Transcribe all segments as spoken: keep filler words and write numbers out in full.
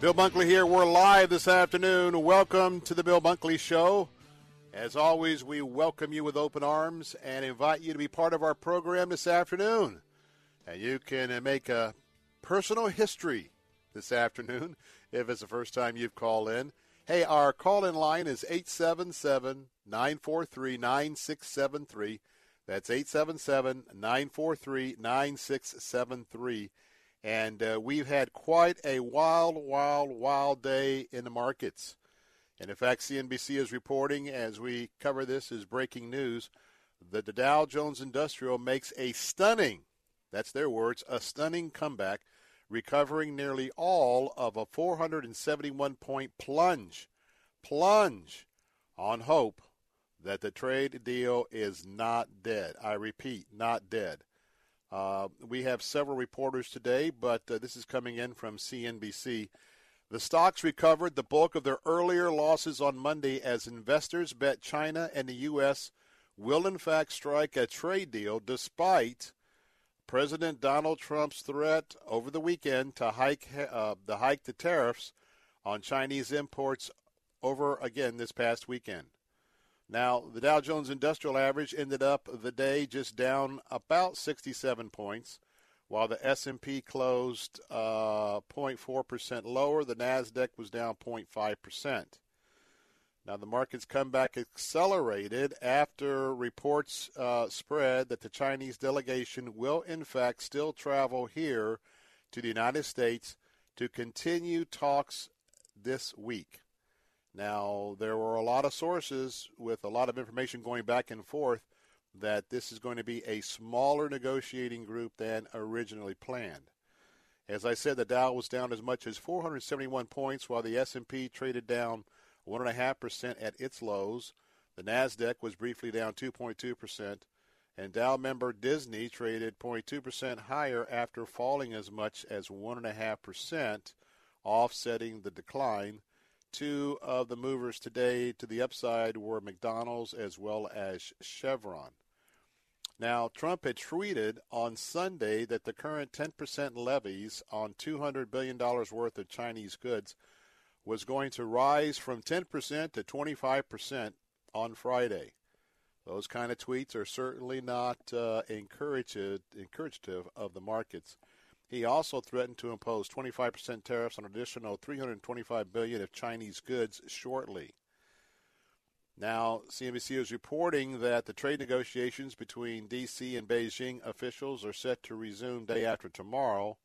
Bill Bunkley here. We're live this afternoon. Welcome to the Bill Bunkley Show. As always, we welcome you with open arms and invite you to be part of our program this afternoon. And you can make a personal history this afternoon if it's the first time you've called in. Hey, our call-in line is eight seven seven, nine four three, nine six seven three. That's eight seven seven, nine four three, nine six seven three. And uh, we've had quite a wild, wild, wild day in the markets. And in fact, C N B C is reporting, as we cover this as breaking news, that the Dow Jones Industrial makes a stunning, that's their words, a stunning comeback, recovering nearly all of a four hundred seventy-one point plunge, plunge on hope that the trade deal is not dead. I repeat, not dead. Uh, we have several reporters today, but uh, this is coming in from C N B C. The stocks recovered the bulk of their earlier losses on Monday as investors bet China and the U S will in fact strike a trade deal despite President Donald Trump's threat over the weekend to hike uh, the hike the tariffs on Chinese imports over again this past weekend. Now, the Dow Jones Industrial Average ended up the day just down about sixty-seven points, while the S and P closed uh, zero point four percent lower. The NASDAQ was down zero point five percent. Now, the market's comeback accelerated after reports uh, spread that the Chinese delegation will, in fact, still travel here to the United States to continue talks this week. Now, there were a lot of sources with a lot of information going back and forth that this is going to be a smaller negotiating group than originally planned. As I said, the Dow was down as much as four hundred seventy-one points, while the S and P traded down one point five percent at its lows. The NASDAQ was briefly down two point two percent, and Dow member Disney traded zero point two percent higher after falling as much as one point five percent, offsetting the decline. Two of the movers today to the upside were McDonald's as well as Chevron. Now, Trump had tweeted on Sunday that the current ten percent levies on two hundred billion dollars worth of Chinese goods was going to rise from ten percent to twenty-five percent on Friday. Those kind of tweets are certainly not uh, encourageative of the markets. He also threatened to impose twenty-five percent tariffs on an additional three hundred twenty-five billion dollars of Chinese goods shortly. Now, C N B C is reporting that the trade negotiations between D C and Beijing officials are set to resume day after tomorrow,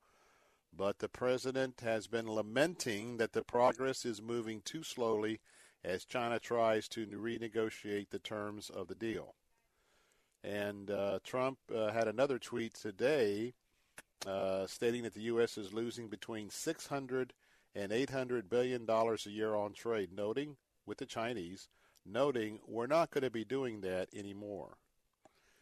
but the president has been lamenting that the progress is moving too slowly as China tries to renegotiate the terms of the deal. And uh, Trump uh, had another tweet today Uh, stating that the U S is losing between six hundred and eight hundred billion dollars a year on trade, noting with the Chinese, noting we're not going to be doing that anymore.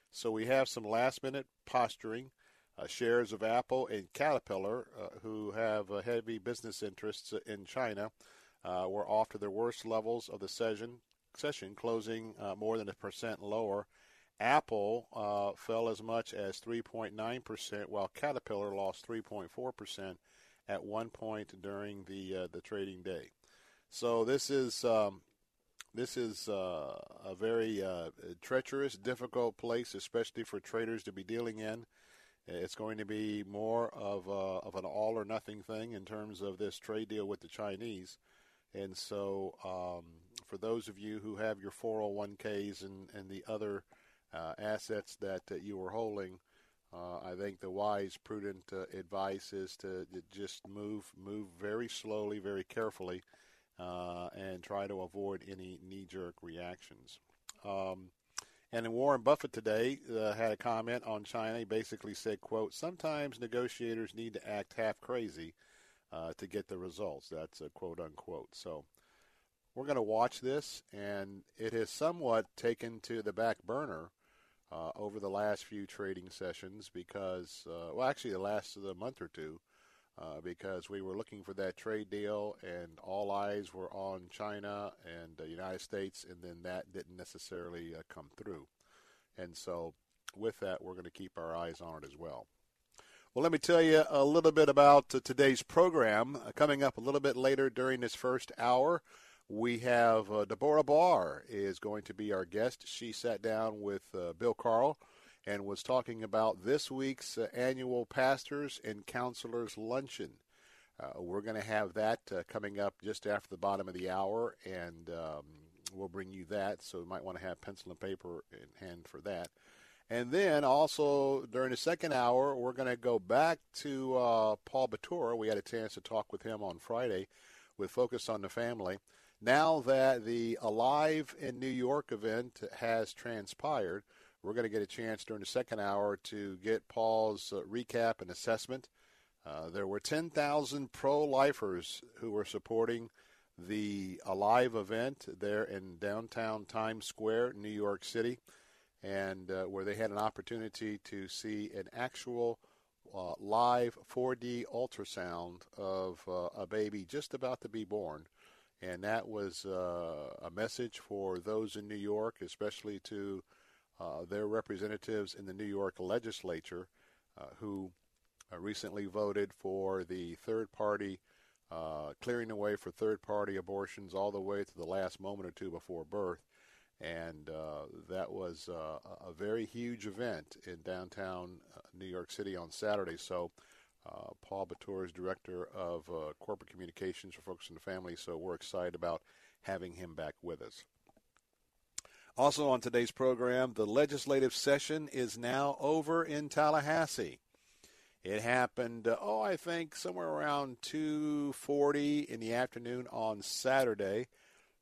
So we have some last-minute posturing. Uh, shares of Apple and Caterpillar, uh, who have uh, heavy business interests in China, uh, were off to their worst levels of the session, session closing uh, more than a percent lower. Apple uh, fell as much as three point nine percent, while Caterpillar lost three point four percent at one point during the uh, the trading day. So this is um, this is uh, a very uh, treacherous, difficult place, especially for traders to be dealing in. It's going to be more of uh, of an all or nothing thing in terms of this trade deal with the Chinese, and so um, for those of you who have your four oh one k's and, and the other uh, assets that, that you are holding, uh, I think the wise, prudent uh, advice is to, to just move move very slowly, very carefully, uh, and try to avoid any knee-jerk reactions. Um, and then Warren Buffett today uh, had a comment on China. He basically said, quote, sometimes negotiators need to act half crazy uh, to get the results. That's a quote, unquote. So we're going to watch this, and it has somewhat taken to the back burner uh, over the last few trading sessions because, uh, well, actually the last of the month or two, uh, because we were looking for that trade deal, and all eyes were on China and the United States, and then that didn't necessarily uh, come through. And so with that, we're going to keep our eyes on it as well. Well, let me tell you a little bit about uh, today's program. Uh, coming up a little bit later during this first hour, we have uh, Deborah Barr is going to be our guest. She sat down with uh, Bill Carl and was talking about this week's uh, annual Pastors and Counselors Luncheon. Uh, we're going to have that uh, coming up just after the bottom of the hour, and um, we'll bring you that. So you might want to have pencil and paper in hand for that. And then also during the second hour, we're going to go back to uh, Paul Batura. We had a chance to talk with him on Friday with Focus on the Family. Now that the Alive in New York event has transpired, we're going to get a chance during the second hour to get Paul's uh, recap and assessment. Uh, there were ten thousand pro-lifers who were supporting the Alive event there in downtown Times Square, New York City, and uh, where they had an opportunity to see an actual uh, live four D ultrasound of uh, a baby just about to be born. And that was uh, a message for those in New York, especially to uh, their representatives in the New York legislature uh, who uh, recently voted for the third-party, uh, clearing the way for third-party abortions all the way to the last moment or two before birth. And uh, that was uh, a very huge event in downtown New York City on Saturday. So Uh, Paul Batura is director of uh, corporate communications for Focus on the Family, so we're excited about having him back with us. Also on today's program, the legislative session is now over in Tallahassee. It happened, uh, oh, I think somewhere around two forty in the afternoon on Saturday.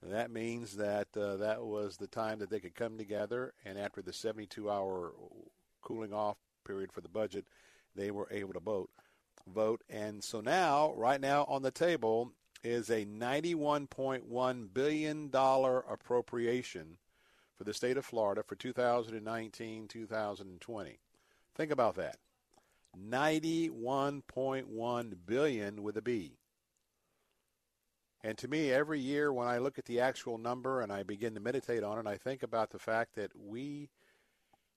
That means that uh, that was the time that they could come together, and after the seventy-two hour cooling off period for the budget, they were able to vote. vote. And so now, right now on the table is a ninety-one point one billion dollars appropriation for the state of Florida for two thousand nineteen, two thousand twenty. Think about that. ninety-one point one billion dollars with a B. And to me, every year when I look at the actual number and I begin to meditate on it, I think about the fact that we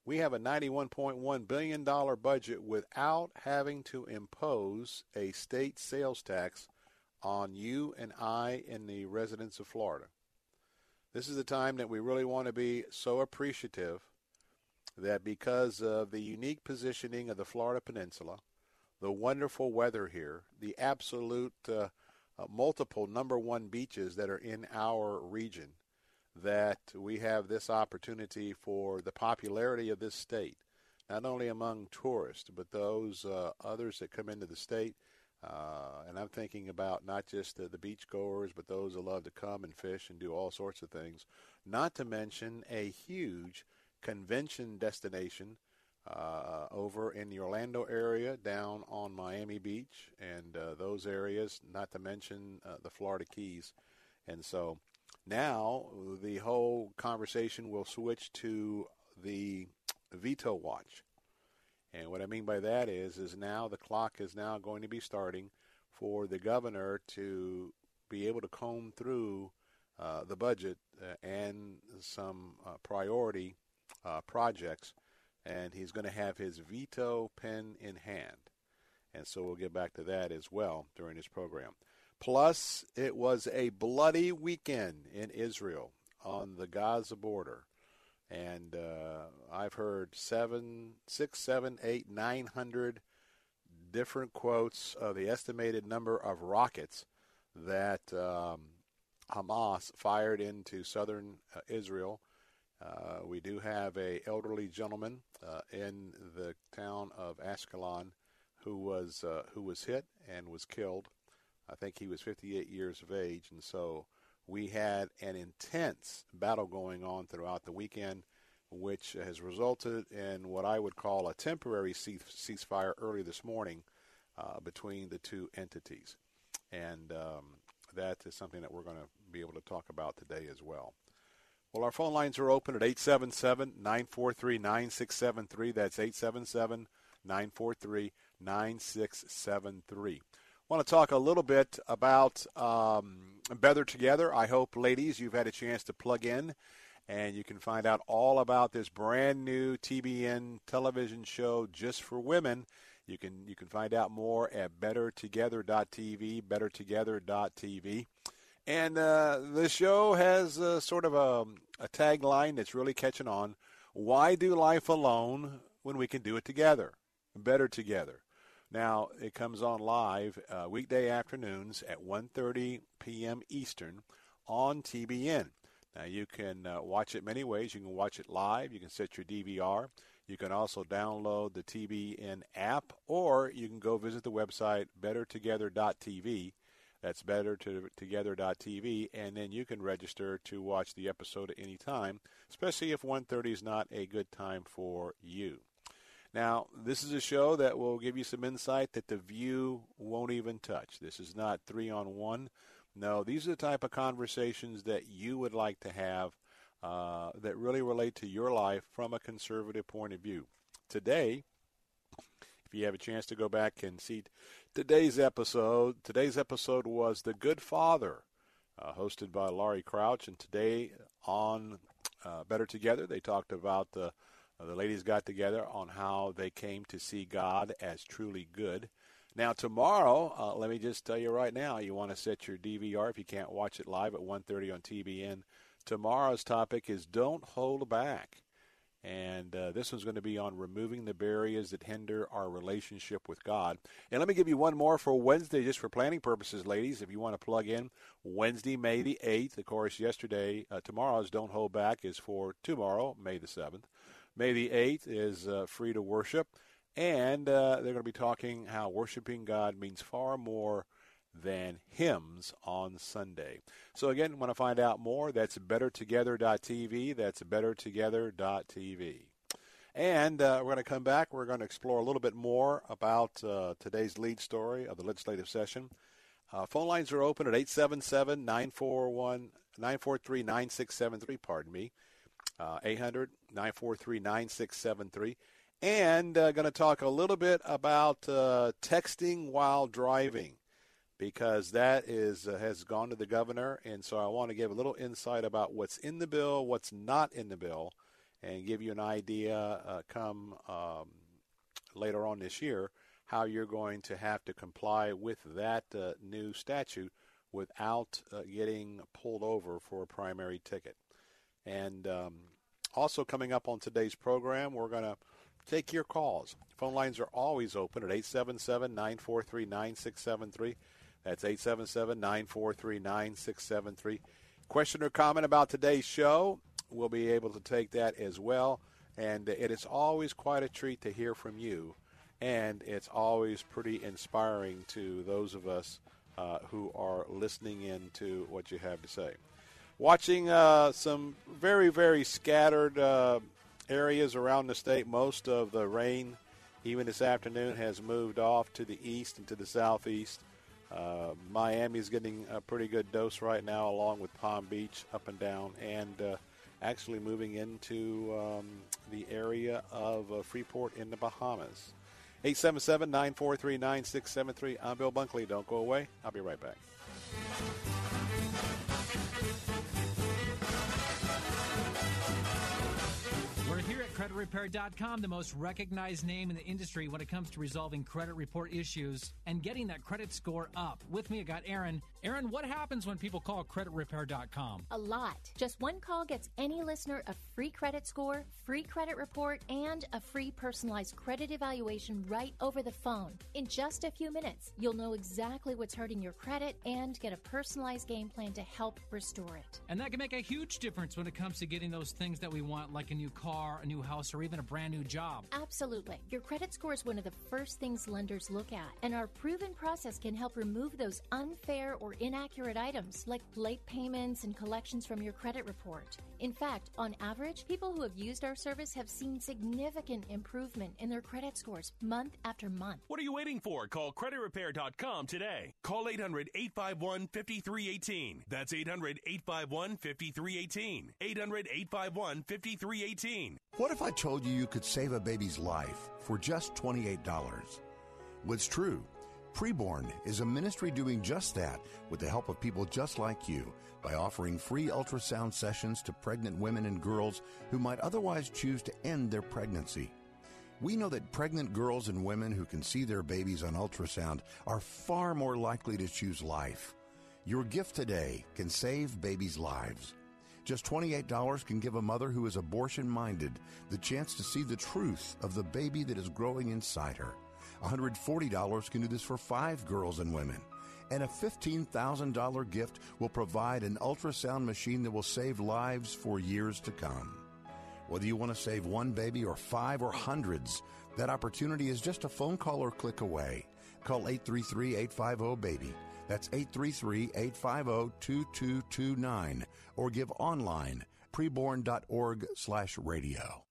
We have a ninety-one point one billion dollars budget without having to impose a state sales tax on you and I and the residents of Florida. This is the time that we really want to be so appreciative that because of the unique positioning of the Florida Peninsula, the wonderful weather here, the absolute uh, multiple number one beaches that are in our region, that we have this opportunity for the popularity of this state, not only among tourists, but those uh, others that come into the state. Uh, and I'm thinking about not just the, the beachgoers, but those that love to come and fish and do all sorts of things, not to mention a huge convention destination uh, over in the Orlando area, down on Miami Beach, and uh, those areas, not to mention uh, the Florida Keys. And so now the whole conversation will switch to the veto watch. And what I mean by that is, is now the clock is now going to be starting for the governor to be able to comb through uh, the budget uh, and some uh, priority uh, projects. And he's going to have his veto pen in hand. And so we'll get back to that as well during this program. Plus, it was a bloody weekend in Israel on the Gaza border. And uh, I've heard seven, six, seven, eight, nine hundred different quotes of the estimated number of rockets that um, Hamas fired into southern uh, Israel. Uh, we do have a elderly gentleman uh, in the town of Ashkelon who was uh, who was hit and was killed. I think he was fifty-eight years of age, and so we had an intense battle going on throughout the weekend, which has resulted in what I would call a temporary ceasefire early this morning uh, between the two entities. And um, that is something that we're going to be able to talk about today as well. Well, our phone lines are open at eight seven seven, nine four three, nine six seven three. That's eight seven seven, nine four three, nine six seven three. Want to talk a little bit about um, Better Together. I hope, ladies, you've had a chance to plug in, and you can find out all about this brand new T B N television show just for women. You can you can find out more at better together dot t v, better together dot t v. And uh, the show has uh, sort of a, a tagline that's really catching on. Why do life alone when we can do it together? Better together. Now, it comes on live uh, weekday afternoons at one thirty p.m. Eastern on T B N. Now, you can uh, watch it many ways. You can watch it live. You can set your D V R. You can also download the T B N app, or you can go visit the website better together dot t v. That's better together dot t v, and then you can register to watch the episode at any time, especially if one thirty is not a good time for you. Now, this is a show that will give you some insight that the view won't even touch. This is not three-on-one. No, these are the type of conversations that you would like to have uh, that really relate to your life from a conservative point of view. Today, if you have a chance to go back and see today's episode, today's episode was The Good Father, uh, hosted by Laurie Crouch. And today on uh, Better Together, they talked about the the ladies got together on how they came to see God as truly good. Now, tomorrow, uh, let me just tell you right now, you want to set your D V R if you can't watch it live at one thirty on T B N. Tomorrow's topic is Don't Hold Back. And uh, this one's going to be on removing the barriers that hinder our relationship with God. And let me give you one more for Wednesday, just for planning purposes, ladies, if you want to plug in. Wednesday, May the eighth, of course, yesterday, uh, tomorrow's Don't Hold Back is for tomorrow, May the seventh. May the eighth is uh, Free to Worship. And uh, they're going to be talking how worshiping God means far more than hymns on Sunday. So again, want to find out more? That's better together dot t v. That's better together dot t v. And uh, we're going to come back. We're going to explore a little bit more about uh, today's lead story of the legislative session. Uh, phone lines are open at eight seven seven, nine four three, nine six seven three, pardon me, uh, eight hundred, nine four three, nine six seven three. And uh, going to talk a little bit about uh, texting while driving, because that is uh, has gone to the governor, and so I want to give a little insight about what's in the bill, what's not in the bill, and give you an idea uh, come um, later on this year how you're going to have to comply with that uh, new statute without uh, getting pulled over for a primary ticket. And um, also coming up on today's program, we're going to take your calls. Phone lines are always open at eight seven seven, nine four three, nine six seven three. That's eight seven seven, nine four three, nine six seven three. Question or comment about today's show, we'll be able to take that as well. And it is always quite a treat to hear from you. And it's always pretty inspiring to those of us uh, who are listening in to what you have to say. Watching uh, some very, very scattered uh, areas around the state. Most of the rain, even this afternoon, has moved off to the east and to the southeast. Uh, Miami's getting a pretty good dose right now, along with Palm Beach, up and down, and uh, actually moving into um, the area of uh, Freeport in the Bahamas. eight seven seven, nine four three, nine six seven three. I'm Bill Bunkley. Don't go away. I'll be right back. Credit Repair dot com, the most recognized name in the industry when it comes to resolving credit report issues and getting that credit score up. With me, I got Aaron, Aaron, what happens when people call credit repair dot com? A lot. Just one call gets any listener a free credit score, free credit report, and a free personalized credit evaluation right over the phone. In just a few minutes, you'll know exactly what's hurting your credit and get a personalized game plan to help restore it. And that can make a huge difference when it comes to getting those things that we want, like a new car, a new house, or even a brand new job. Absolutely. Your credit score is one of the first things lenders look at, and our proven process can help remove those unfair or inaccurate items like late payments and collections from your credit report. In fact, on average, people who have used our service have seen significant improvement in their credit scores month after month. What are you waiting for? Call credit repair dot com today. Call eight hundred, eight five one, five three one eight. That's eight hundred, eight five one, five three one eight. eight hundred, eight five one, five three one eight. What if I told you you could save a baby's life for just twenty-eight dollars? What's true? Preborn is a ministry doing just that with the help of people just like you by offering free ultrasound sessions to pregnant women and girls who might otherwise choose to end their pregnancy. We know that pregnant girls and women who can see their babies on ultrasound are far more likely to choose life. Your gift today can save babies' lives. Just twenty-eight dollars can give a mother who is abortion-minded the chance to see the truth of the baby that is growing inside her. one hundred forty dollars can do this for five girls and women. And a fifteen thousand dollars gift will provide an ultrasound machine that will save lives for years to come. Whether you want to save one baby or five or hundreds, that opportunity is just a phone call or click away. Call eight three three, eight five zero, BABY. That's eight three three, eight five zero, two two two nine. Or give online, preborn.org slash radio.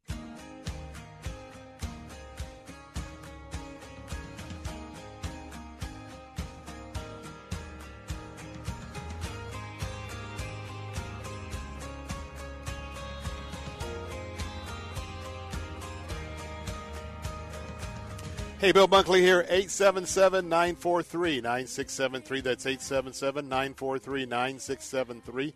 Hey, Bill Bunkley here, eight seven seven, nine four three, nine six seven three. That's eight seven seven, nine four three, nine six seven three.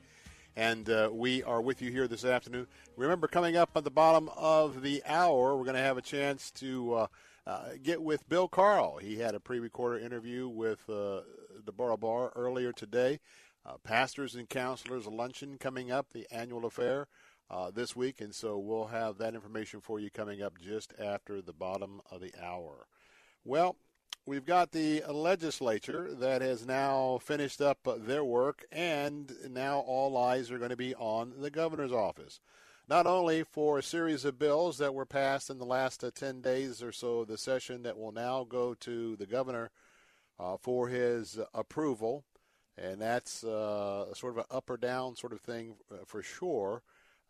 And uh, we are with you here this afternoon. Remember, coming up at the bottom of the hour, we're going to have a chance to uh, uh, get with Bill Carl. He had a pre-recorded interview with uh, Deborah Barr earlier today. Uh, Pastors and Counselors Luncheon coming up, the annual affair. Uh, this week, and so we'll have that information for you coming up just after the bottom of the hour. Well, we've got the legislature that has now finished up their work, and now all eyes are going to be on the governor's office, not only for a series of bills that were passed in the last uh, ten days or so of the session that will now go to the governor uh, for his approval, and that's uh, sort of an up or down sort of thing for sure.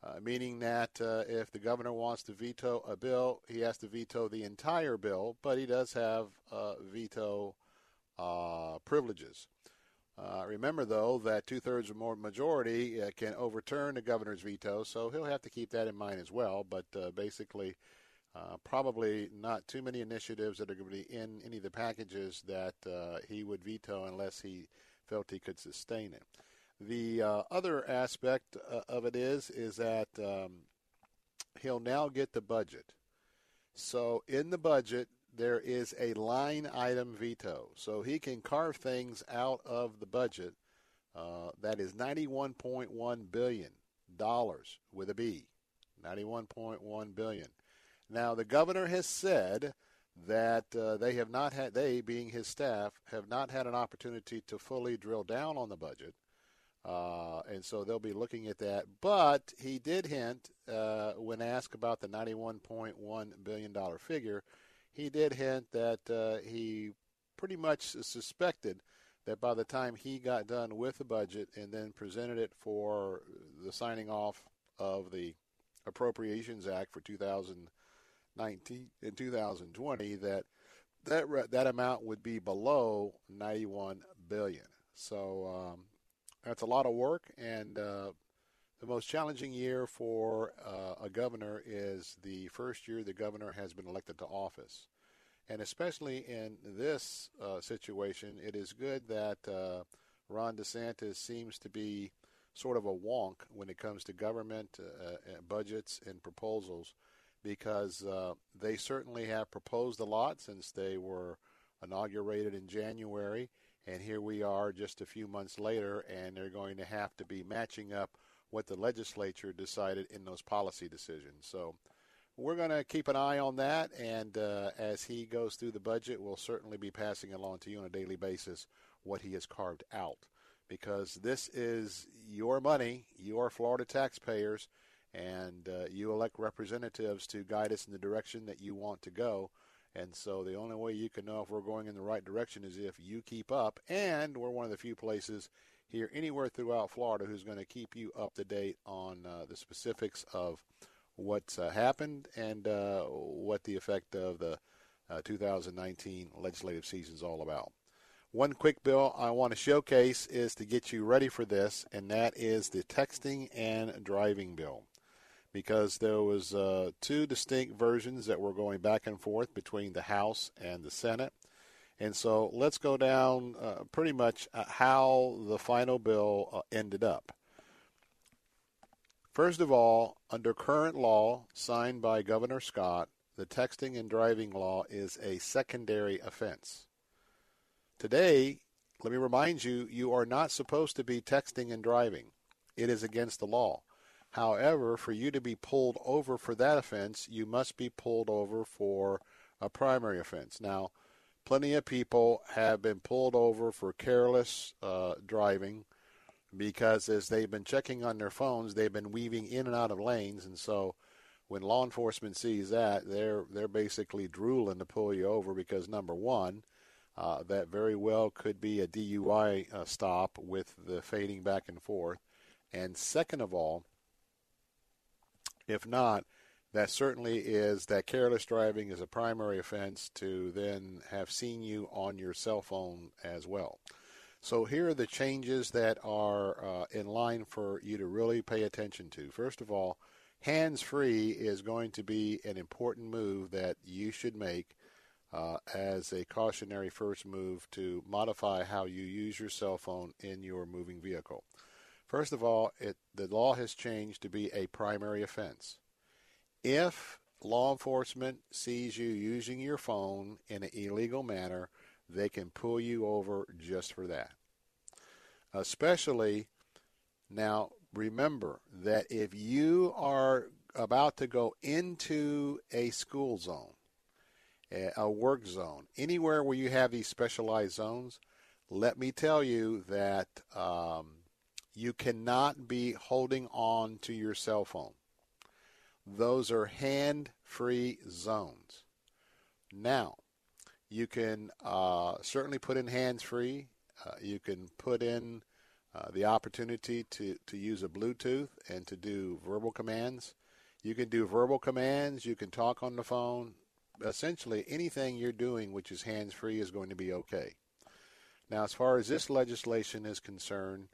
Uh, meaning that uh, if the governor wants to veto a bill, he has to veto the entire bill, but he does have uh, veto uh, privileges. Uh, remember, though, that two-thirds or more majority uh, can overturn the governor's veto, so he'll have to keep that in mind as well. But uh, basically, uh, probably not too many initiatives that are going to be in any of the packages that uh, he would veto unless he felt he could sustain it. The uh, other aspect uh, of it is is that um, he'll now get the budget. So in the budget, there is a line item veto. So he can carve things out of the budget uh, that is ninety-one point one billion dollars with a B, ninety-one point one billion dollars. Now, the governor has said that uh, they have not had, they being his staff, have not had an opportunity to fully drill down on the budget. Uh, and so they'll be looking at that. But he did hint uh, when asked about the ninety-one point one billion dollars figure, he did hint that uh, he pretty much suspected that by the time he got done with the budget and then presented it for the signing off of the Appropriations Act for two thousand nineteen and two thousand twenty, that that, that amount would be below ninety-one billion dollars. So, um, that's a lot of work, and uh, the most challenging year for uh, a governor is the first year the governor has been elected to office. And especially in this uh, situation, it is good that uh, Ron DeSantis seems to be sort of a wonk when it comes to government uh, budgets and proposals, because uh, they certainly have proposed a lot since they were inaugurated in January. And here we are just a few months later, and they're going to have to be matching up what the legislature decided in those policy decisions. So we're going to keep an eye on that, and uh, as he goes through the budget, we'll certainly be passing along to you on a daily basis what he has carved out, because this is your money, your Florida taxpayers, and uh, you elect representatives to guide us in the direction that you want to go. And so the only way you can know if we're going in the right direction is if you keep up. And we're one of the few places here anywhere throughout Florida who's going to keep you up to date on uh, the specifics of what's uh, happened and uh, what the effect of the uh, two thousand nineteen legislative season is all about. One quick bill I want to showcase is to get you ready for this, and that is the texting and driving bill. Because there was uh, two distinct versions that were going back and forth between the House and the Senate. And so let's go down uh, pretty much uh, how the final bill uh, ended up. First of all, under current law signed by Governor Scott, the texting and driving law is a secondary offense. Today, let me remind you, you are not supposed to be texting and driving. It is against the law. However, for you to be pulled over for that offense, you must be pulled over for a primary offense. Now, plenty of people have been pulled over for careless uh, driving because as they've been checking on their phones, they've been weaving in and out of lanes. And so when law enforcement sees that, they're they're basically drooling to pull you over because, number one, uh, that very well could be a D U I uh, stop with the fading back and forth. And second of all, if not, that certainly is that careless driving is a primary offense to then have seen you on your cell phone as well. So here are the changes that are uh, in line for you to really pay attention to. First of all, hands-free is going to be an important move that you should make uh, as a cautionary first move to modify how you use your cell phone in your moving vehicle. First of all, it, the law has changed to be a primary offense. If law enforcement sees you using your phone in an illegal manner, they can pull you over just for that. Especially, now remember that if you are about to go into a school zone, a work zone, anywhere where you have these specialized zones, let me tell you that um, you cannot be holding on to your cell phone. Those are hand-free zones. Now, you can uh, certainly put in hands-free. Uh, you can put in uh, the opportunity to, to use a Bluetooth and to do verbal commands. You can do verbal commands. You can talk on the phone. Essentially, anything you're doing which is hands-free is going to be okay. Now, as far as this legislation is concerned,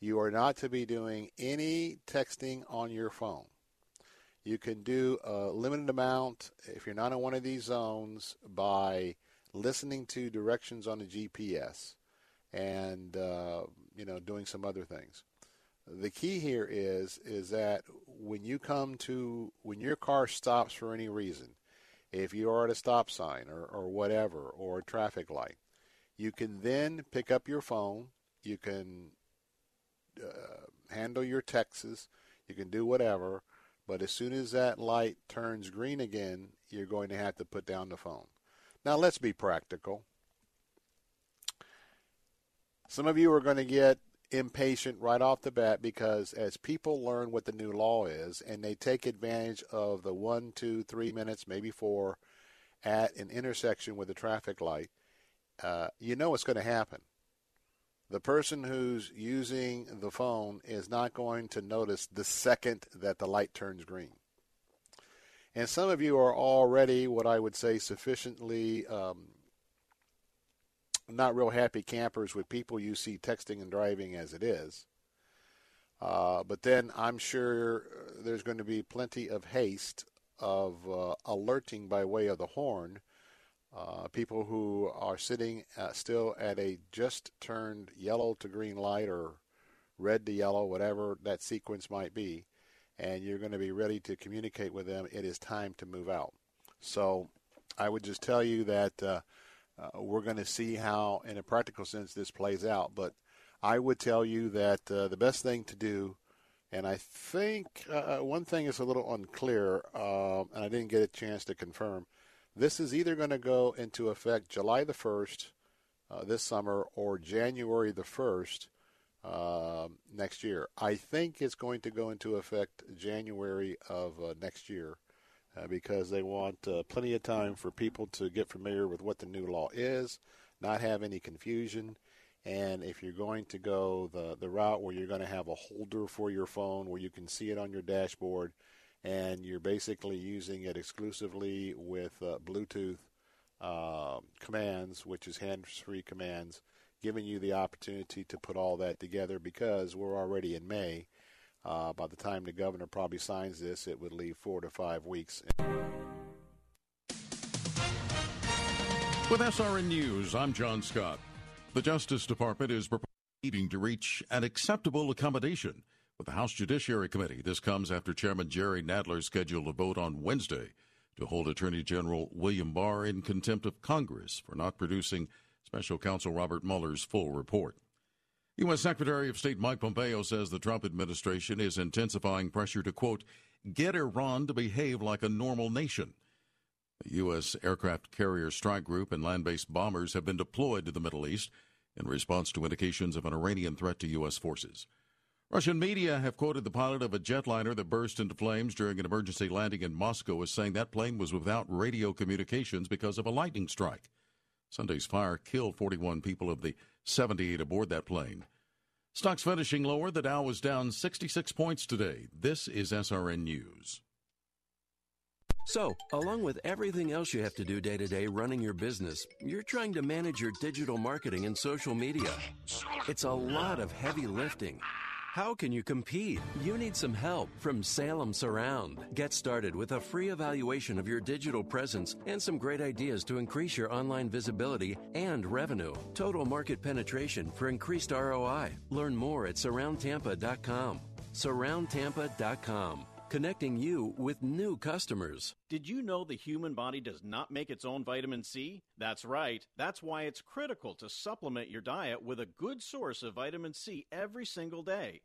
you are not to be doing any texting on your phone. You can do a limited amount, if you're not in one of these zones, by listening to directions on the G P S and, uh, you know, doing some other things. The key here is, is that when you come to, when your car stops for any reason, if you are at a stop sign or, or whatever, or a traffic light, you can then pick up your phone. You can Uh, handle your texts, you can do whatever, but as soon as that light turns green again, you're going to have to put down the phone. Now, let's be practical. Some of you are going to get impatient right off the bat because as people learn what the new law is and they take advantage of the one, two, three minutes, maybe four, at an intersection with a traffic light, uh, you know what's going to happen. The person who's using the phone is not going to notice the second that the light turns green. And some of you are already, what I would say, sufficiently um, not real happy campers with people you see texting and driving as it is. Uh, but then I'm sure there's going to be plenty of haste of uh, alerting by way of the horn. Uh, people who are sitting uh, still at a just turned yellow to green light or red to yellow, whatever that sequence might be, and you're going to be ready to communicate with them. It is time to move out. So I would just tell you that uh, uh, we're going to see how, in a practical sense, this plays out. But I would tell you that uh, the best thing to do, and I think uh, one thing is a little unclear, uh, and I didn't get a chance to confirm, this is either going to go into effect July the first uh, this summer or January the first uh, next year. I think it's going to go into effect January of uh, next year uh, because they want uh, plenty of time for people to get familiar with what the new law is, not have any confusion. And if you're going to go the, the route where you're going to have a holder for your phone where you can see it on your dashboard and you're basically using it exclusively with uh, Bluetooth uh, commands, which is hands-free commands, giving you the opportunity to put all that together because we're already in May. Uh, by the time the governor probably signs this, it would leave four to five weeks. With S R N News, I'm John Scott. The Justice Department is proposing to reach an acceptable accommodation with the House Judiciary Committee. This comes after Chairman Jerry Nadler scheduled a vote on Wednesday to hold Attorney General William Barr in contempt of Congress for not producing Special Counsel Robert Mueller's full report. U S. Secretary of State Mike Pompeo says the Trump administration is intensifying pressure to, quote, get Iran to behave like a normal nation. The U S. Aircraft Carrier Strike Group and land-based bombers have been deployed to the Middle East in response to indications of an Iranian threat to U S forces. Russian media have quoted the pilot of a jetliner that burst into flames during an emergency landing in Moscow as saying that plane was without radio communications because of a lightning strike. Sunday's fire killed forty-one people of the seventy-eight aboard that plane. Stocks finishing lower. The Dow was down sixty-six points today. This is S R N News. So, along with everything else you have to do day to day running your business, you're trying to manage your digital marketing and social media. It's a lot of heavy lifting. How can you compete? You need some help from Salem Surround. Get started with a free evaluation of your digital presence and some great ideas to increase your online visibility and revenue. Total market penetration for increased R O I. Learn more at Surround Tampa dot com. Surround Tampa dot com. Connecting you with new customers. Did you know the human body does not make its own vitamin C? That's right. That's why it's critical to supplement your diet with a good source of vitamin C every single day.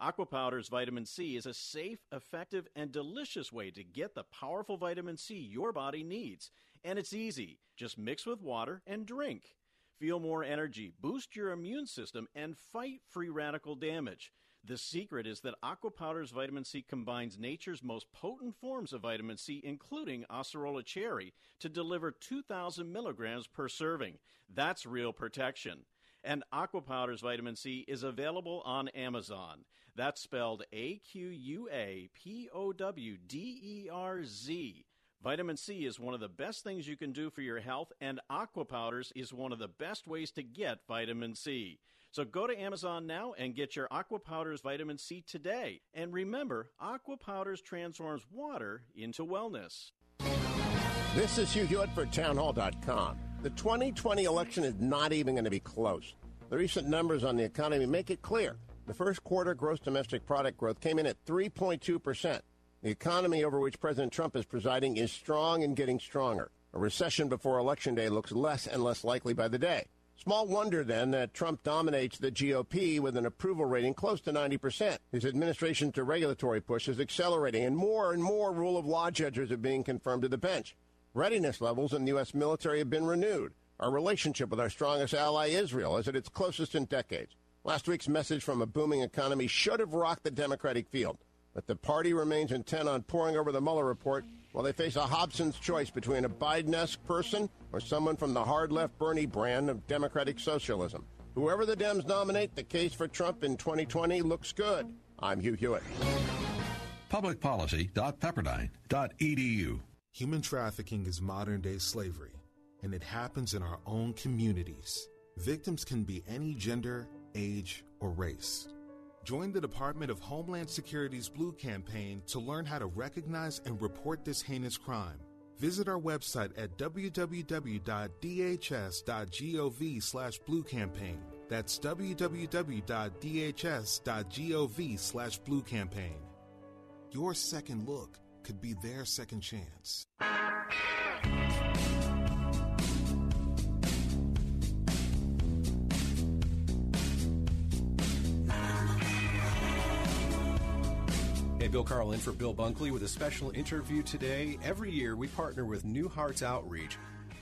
Aquapowder's vitamin C is a safe, effective, and delicious way to get the powerful vitamin C your body needs. And it's easy. Just mix with water and drink. Feel more energy, boost your immune system, and fight free radical damage. The secret is that Aquapowder's vitamin C combines nature's most potent forms of vitamin C, including Acerola cherry, to deliver two thousand milligrams per serving. That's real protection. And Aquapowder's vitamin C is available on Amazon. That's spelled A Q U A P O W D E R Z. Vitamin C is one of the best things you can do for your health, and Aquapowder's is one of the best ways to get vitamin C. So go to Amazon now and get your Aquapowder's vitamin C today. And remember, Aquapowder's transforms water into wellness. This is Hugh Hewitt for town hall dot com. The twenty twenty election is not even going to be close. The recent numbers on the economy make it clear. The first quarter gross domestic product growth came in at three point two percent. The economy over which President Trump is presiding is strong and getting stronger. A recession before Election Day looks less and less likely by the day. Small wonder, then, that Trump dominates the G O P with an approval rating close to ninety percent. His administration to regulatory push is accelerating, and more and more rule of law judges are being confirmed to the bench. Readiness levels in the U S military have been renewed. Our relationship with our strongest ally, Israel, is at its closest in decades. Last week's message from a booming economy should have rocked the Democratic field, but the party remains intent on poring over the Mueller report while they face a Hobson's choice between a Biden-esque person or someone from the hard-left Bernie brand of democratic socialism. Whoever the Dems nominate, the case for Trump in twenty twenty looks good. I'm Hugh Hewitt. public policy dot pepperdine dot e d u. Human trafficking is modern-day slavery, and it happens in our own communities. Victims can be any gender, age, or race. Join the Department of Homeland Security's Blue Campaign to learn how to recognize and report this heinous crime. Visit our website at w w w dot d h s dot gov slash blue campaign. That's w w w dot d h s dot gov slash blue campaign. Your second look could be their second chance. Bill Carl in for Bill Bunkley with a special interview today. Every year we partner with New Hearts Outreach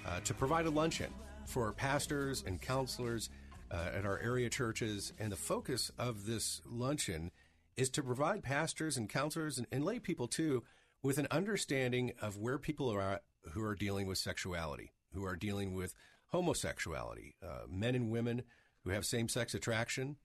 uh, to provide a luncheon for pastors and counselors uh, at our area churches. And the focus of this luncheon is to provide pastors and counselors and, and lay people, too, with an understanding of where people are who are dealing with sexuality, who are dealing with homosexuality, uh, men and women who have same-sex attraction,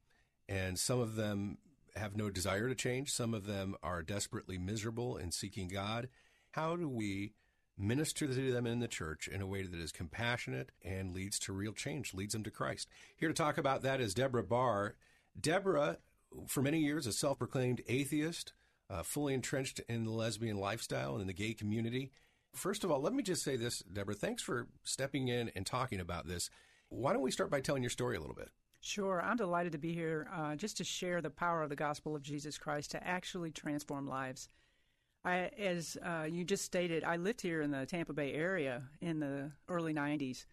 and some of them have no desire to change. Some of them are desperately miserable in seeking God. How do we minister to them in the church in a way that is compassionate and leads to real change, leads them to Christ? Here to talk about that is Deborah Barr. Deborah, for many years, a self-proclaimed atheist, uh, fully entrenched in the lesbian lifestyle and in the gay community. First of all, let me just say this, Deborah. Thanks for stepping in and talking about this. Why don't we start by telling your story a little bit? Sure. I'm delighted to be here uh, just to share the power of the gospel of Jesus Christ to actually transform lives. I, as uh, you just stated, I lived here in the Tampa Bay area in the early nineties,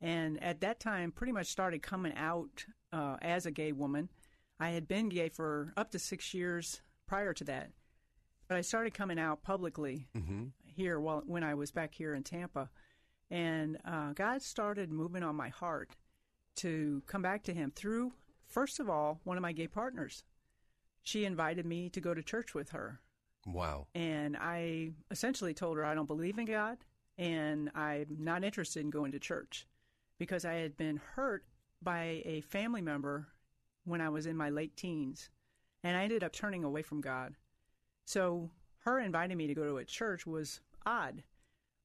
and at that time pretty much started coming out uh, as a gay woman. I had been gay for up to six years prior to that, but I started coming out publicly mm-hmm. here while, when I was back here in Tampa, and uh, God started moving on my heart to come back to him through, first of all, one of my gay partners. She invited me to go to church with her. Wow. And I essentially told her I don't believe in God, and I'm not interested in going to church because I had been hurt by a family member when I was in my late teens, and I ended up turning away from God. So her inviting me to go to a church was odd.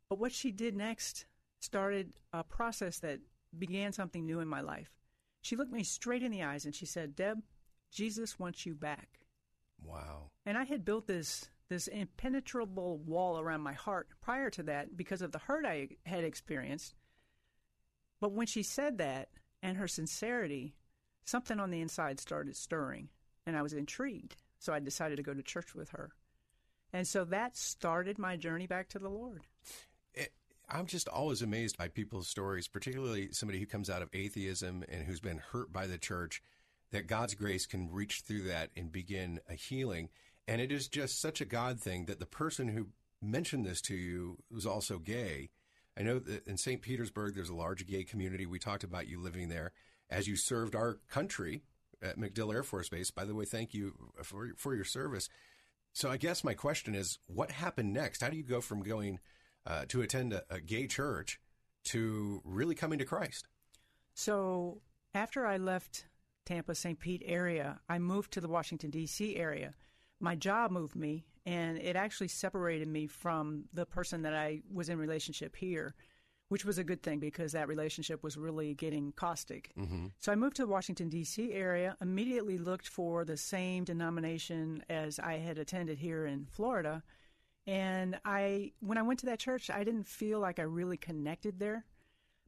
But what she did next started a process that began something new in my life. She looked me straight in the eyes and she said, "Deb, Jesus wants you back." Wow. And I had built this this impenetrable wall around my heart prior to that because of the hurt I had experienced. But when she said that and her sincerity, something on the inside started stirring, and I was intrigued. So I decided to go to church with her. And so that started my journey back to the Lord. It, I'm just always amazed by people's stories, particularly somebody who comes out of atheism and who's been hurt by the church, that God's grace can reach through that and begin a healing. And it is just such a God thing that the person who mentioned this to you was also gay. I know that in Saint Petersburg, there's a large gay community. We talked about you living there as you served our country at MacDill Air Force Base. By the way, thank you for for your service. So I guess my question is, what happened next? How do you go from going uh, to attend a, a gay church to really coming to Christ? So after I left Tampa, Saint Pete area, I moved to the Washington, D C area. My job moved me, and it actually separated me from the person that I was in relationship here, which was a good thing because that relationship was really getting caustic. Mm-hmm. So I moved to the Washington, D C area, immediately looked for the same denomination as I had attended here in Florida. And I, when I went to that church, I didn't feel like I really connected there.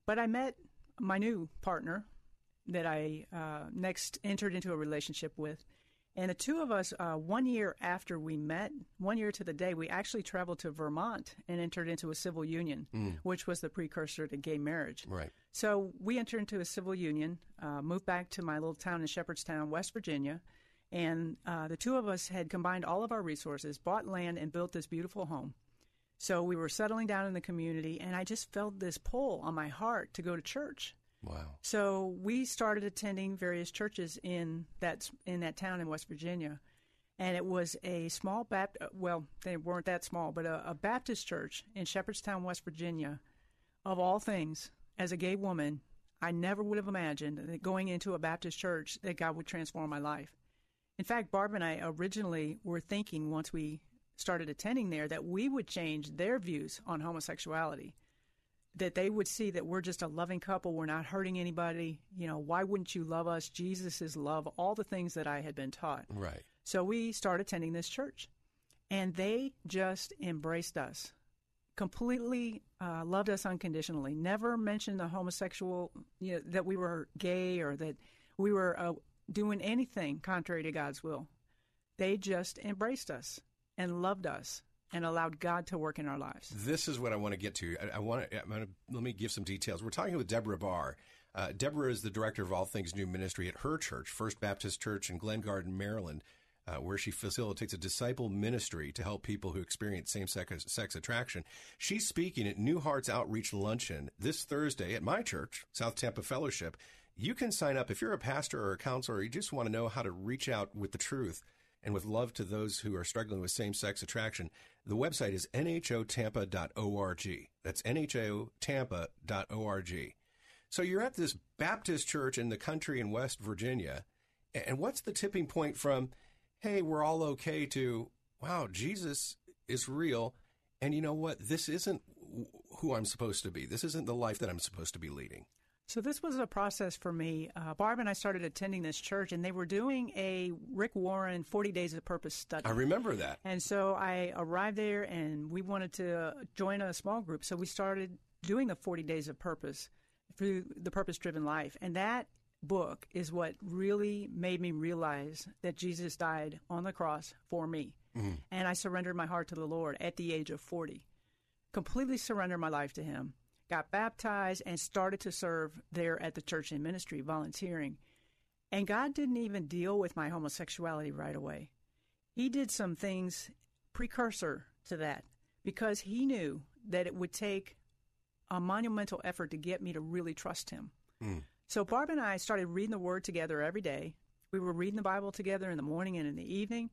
But I met my new partner that I uh, next entered into a relationship with. And the two of us, uh, one year after we met, one year to the day, we actually traveled to Vermont and entered into a civil union, mm. which was the precursor to gay marriage. Right. So we entered into a civil union, uh, moved back to my little town in Shepherdstown, West Virginia, and uh, the two of us had combined all of our resources, bought land, and built this beautiful home. So we were settling down in the community, and I just felt this pull on my heart to go to church. Wow. So we started attending various churches in that in that town in West Virginia, and it was a small Baptist, well, they weren't that small, but a, a Baptist church in Shepherdstown, West Virginia. Of all things, as a gay woman, I never would have imagined that going into a Baptist church that God would transform my life. In fact, Barb and I originally were thinking once we started attending there that we would change their views on homosexuality, that they would see that we're just a loving couple, we're not hurting anybody. You know, why wouldn't you love us? Jesus is love, all the things that I had been taught. Right. So we started attending this church, and they just embraced us, completely uh, loved us unconditionally, never mentioned the homosexual, you know, that we were gay or that we were uh, doing anything contrary to God's will. They just embraced us and loved us and allowed God to work in our lives. This is what I want to get to. I, I want to, I'm going to, let me give some details. We're talking with Deborah Barr. Uh, Deborah is the director of All Things New Ministry at her church, First Baptist Church in Glen Garden, Maryland. uh, where she facilitates a disciple ministry to help people who experience same-sex sex attraction. She's speaking at New Hearts Outreach Luncheon this Thursday at my church, South Tampa Fellowship. You can sign up if you're a pastor or a counselor, or you just want to know how to reach out with the truth and with love to those who are struggling with same-sex attraction. The website is N H O Tampa dot org. That's N H O Tampa dot org. So you're at this Baptist church in the country in West Virginia, and what's the tipping point from, hey, we're all okay, to, wow, Jesus is real, and you know what? This isn't who I'm supposed to be. This isn't the life that I'm supposed to be leading. So this was a process for me. Uh, Barb and I started attending this church, and they were doing a Rick Warren forty days of Purpose study. I remember that. And so I arrived there, and we wanted to join a small group. So we started doing the forty days of Purpose through the Purpose-Driven Life. And that book is what really made me realize that Jesus died on the cross for me. Mm-hmm. And I surrendered my heart to the Lord at the age of forty, completely surrendered my life to him. Got baptized and started to serve there at the church in ministry, volunteering. And God didn't even deal with my homosexuality right away. He did some things precursor to that because he knew that it would take a monumental effort to get me to really trust him. Mm. So Barb and I started reading the Word together every day. We were reading the Bible together in the morning and in the evening,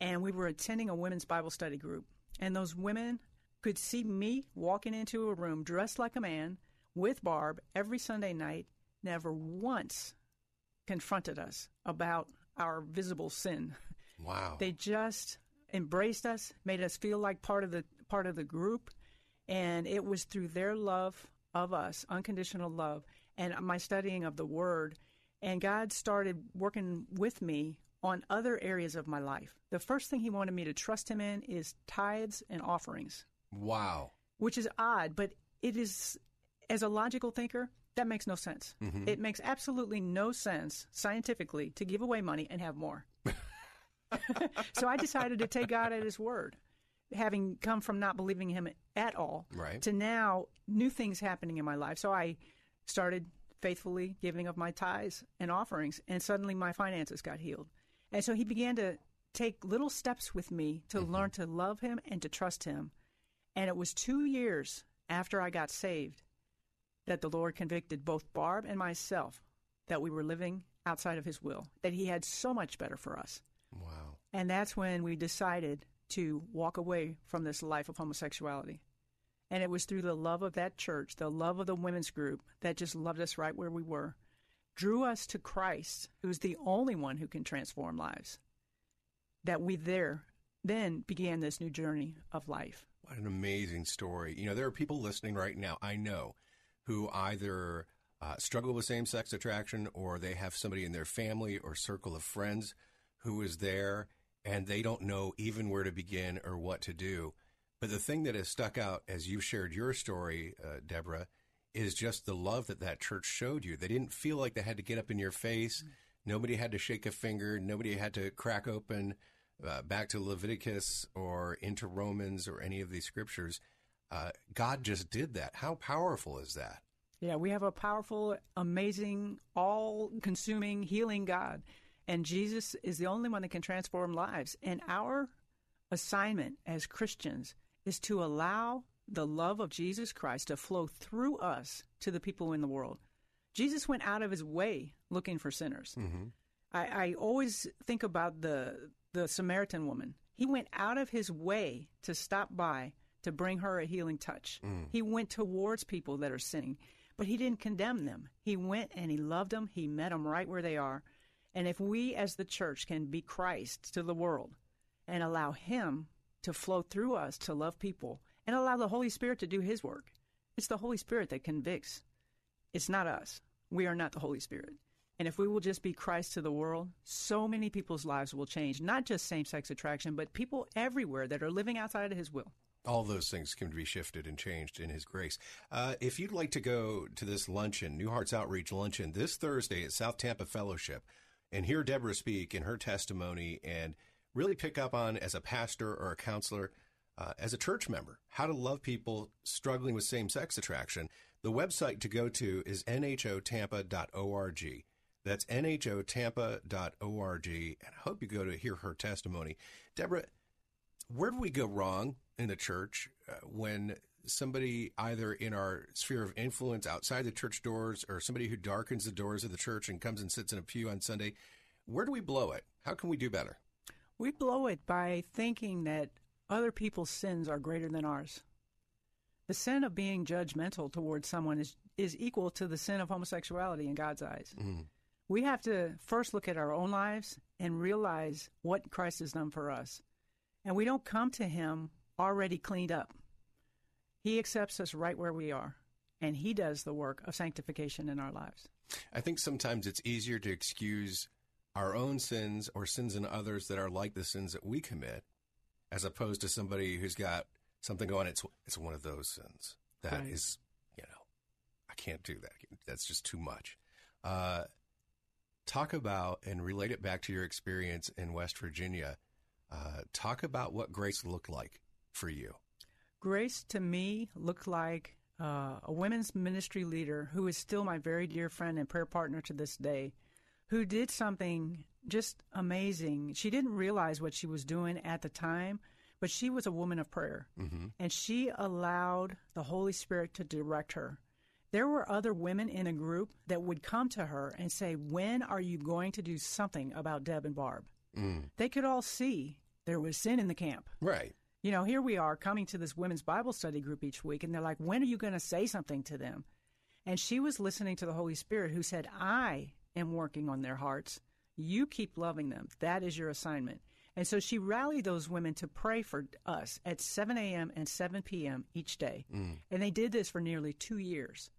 and we were attending a women's Bible study group. And those women could see me walking into a room dressed like a man with Barb every Sunday night, never once confronted us about our visible sin. Wow. They just embraced us, made us feel like part of the part of the group, and it was through their love of us, unconditional love, and my studying of the Word, and God started working with me on other areas of my life. The first thing he wanted me to trust him in is tithes and offerings. Wow. Which is odd, but it is, as a logical thinker, that makes no sense. Mm-hmm. It makes absolutely no sense scientifically to give away money and have more. So I decided to take God at his word, having come from not believing him at all, right, to now new things happening in my life. So I started faithfully giving of my tithes and offerings, and suddenly my finances got healed. And so he began to take little steps with me to mm-hmm. learn to love him and to trust him. And it was two years after I got saved that the Lord convicted both Barb and myself that we were living outside of his will, that he had so much better for us. Wow. And that's when we decided to walk away from this life of homosexuality. And it was through the love of that church, the love of the women's group that just loved us right where we were, drew us to Christ, who's the only one who can transform lives, that we there then began this new journey of life. What an amazing story. You know, there are people listening right now, I know, who either uh, struggle with same-sex attraction, or they have somebody in their family or circle of friends who is there, and they don't know even where to begin or what to do. But the thing that has stuck out as you shared your story, uh, Deborah, is just the love that that church showed you. They didn't feel like they had to get up in your face. Mm-hmm. Nobody had to shake a finger. Nobody had to crack open Uh, back to Leviticus or into Romans or any of these scriptures. Uh, God just did that. How powerful is that? Yeah, we have a powerful, amazing, all-consuming, healing God. And Jesus is the only one that can transform lives. And our assignment as Christians is to allow the love of Jesus Christ to flow through us to the people in the world. Jesus went out of his way looking for sinners. Mm-hmm. I, I always think about the the Samaritan woman. He went out of his way to stop by to bring her a healing touch. Mm. He went towards people that are sinning, but he didn't condemn them. He went and he loved them. He met them right where they are. And if we as the church can be Christ to the world and allow him to flow through us to love people and allow the Holy Spirit to do his work, it's the Holy Spirit that convicts. It's not us. We are not the Holy Spirit. And if we will just be Christ to the world, so many people's lives will change, not just same-sex attraction, but people everywhere that are living outside of his will. All those things can be shifted and changed in his grace. Uh, if you'd like to go to this luncheon, New Hearts Outreach Luncheon, this Thursday at South Tampa Fellowship, and hear Deborah speak and her testimony, and really pick up on, as a pastor or a counselor, uh, as a church member, how to love people struggling with same-sex attraction, the website to go to is N H O Tampa dot org. That's N H O Tampa dot org, and I hope you go to hear her testimony. Deborah, where do we go wrong in the church when somebody either in our sphere of influence outside the church doors or somebody who darkens the doors of the church and comes and sits in a pew on Sunday, where do we blow it? How can we do better? We blow it by thinking that other people's sins are greater than ours. The sin of being judgmental towards someone is, is equal to the sin of homosexuality in God's eyes. Mm. We have to first look at our own lives and realize what Christ has done for us. And we don't come to him already cleaned up. He accepts us right where we are, and he does the work of sanctification in our lives. I think sometimes it's easier to excuse our own sins or sins in others that are like the sins that we commit, as opposed to somebody who's got something going. It's it's one of those sins that right. is, you know, I can't do that. That's just too much. Uh, talk about and relate it back to your experience in West Virginia. Uh, talk about what grace looked like for you. Grace to me looked like uh, a women's ministry leader who is still my very dear friend and prayer partner to this day, who did something just amazing. She didn't realize what she was doing at the time, but she was a woman of prayer, mm-hmm. and she allowed the Holy Spirit to direct her. There were other women in a group that would come to her and say, when are you going to do something about Deb and Barb? Mm. They could all see there was sin in the camp. Right. You know, here we are coming to this women's Bible study group each week, and they're like, when are you going to say something to them? And she was listening to the Holy Spirit, who said, I am working on their hearts. You keep loving them. That is your assignment. And so she rallied those women to pray for us at seven a.m. and seven p.m. each day. Mm. And they did this for nearly two years.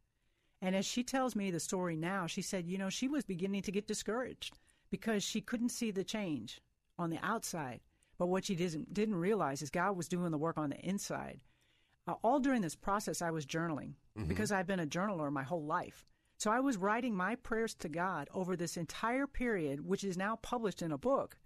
And as she tells me the story now, she said, you know, she was beginning to get discouraged because she couldn't see the change on the outside. But what she didn't, didn't realize is God was doing the work on the inside. Uh, all during this process, I was journaling mm-hmm. because I've been a journaler my whole life. So I was writing my prayers to God over this entire period, which is now published in a book,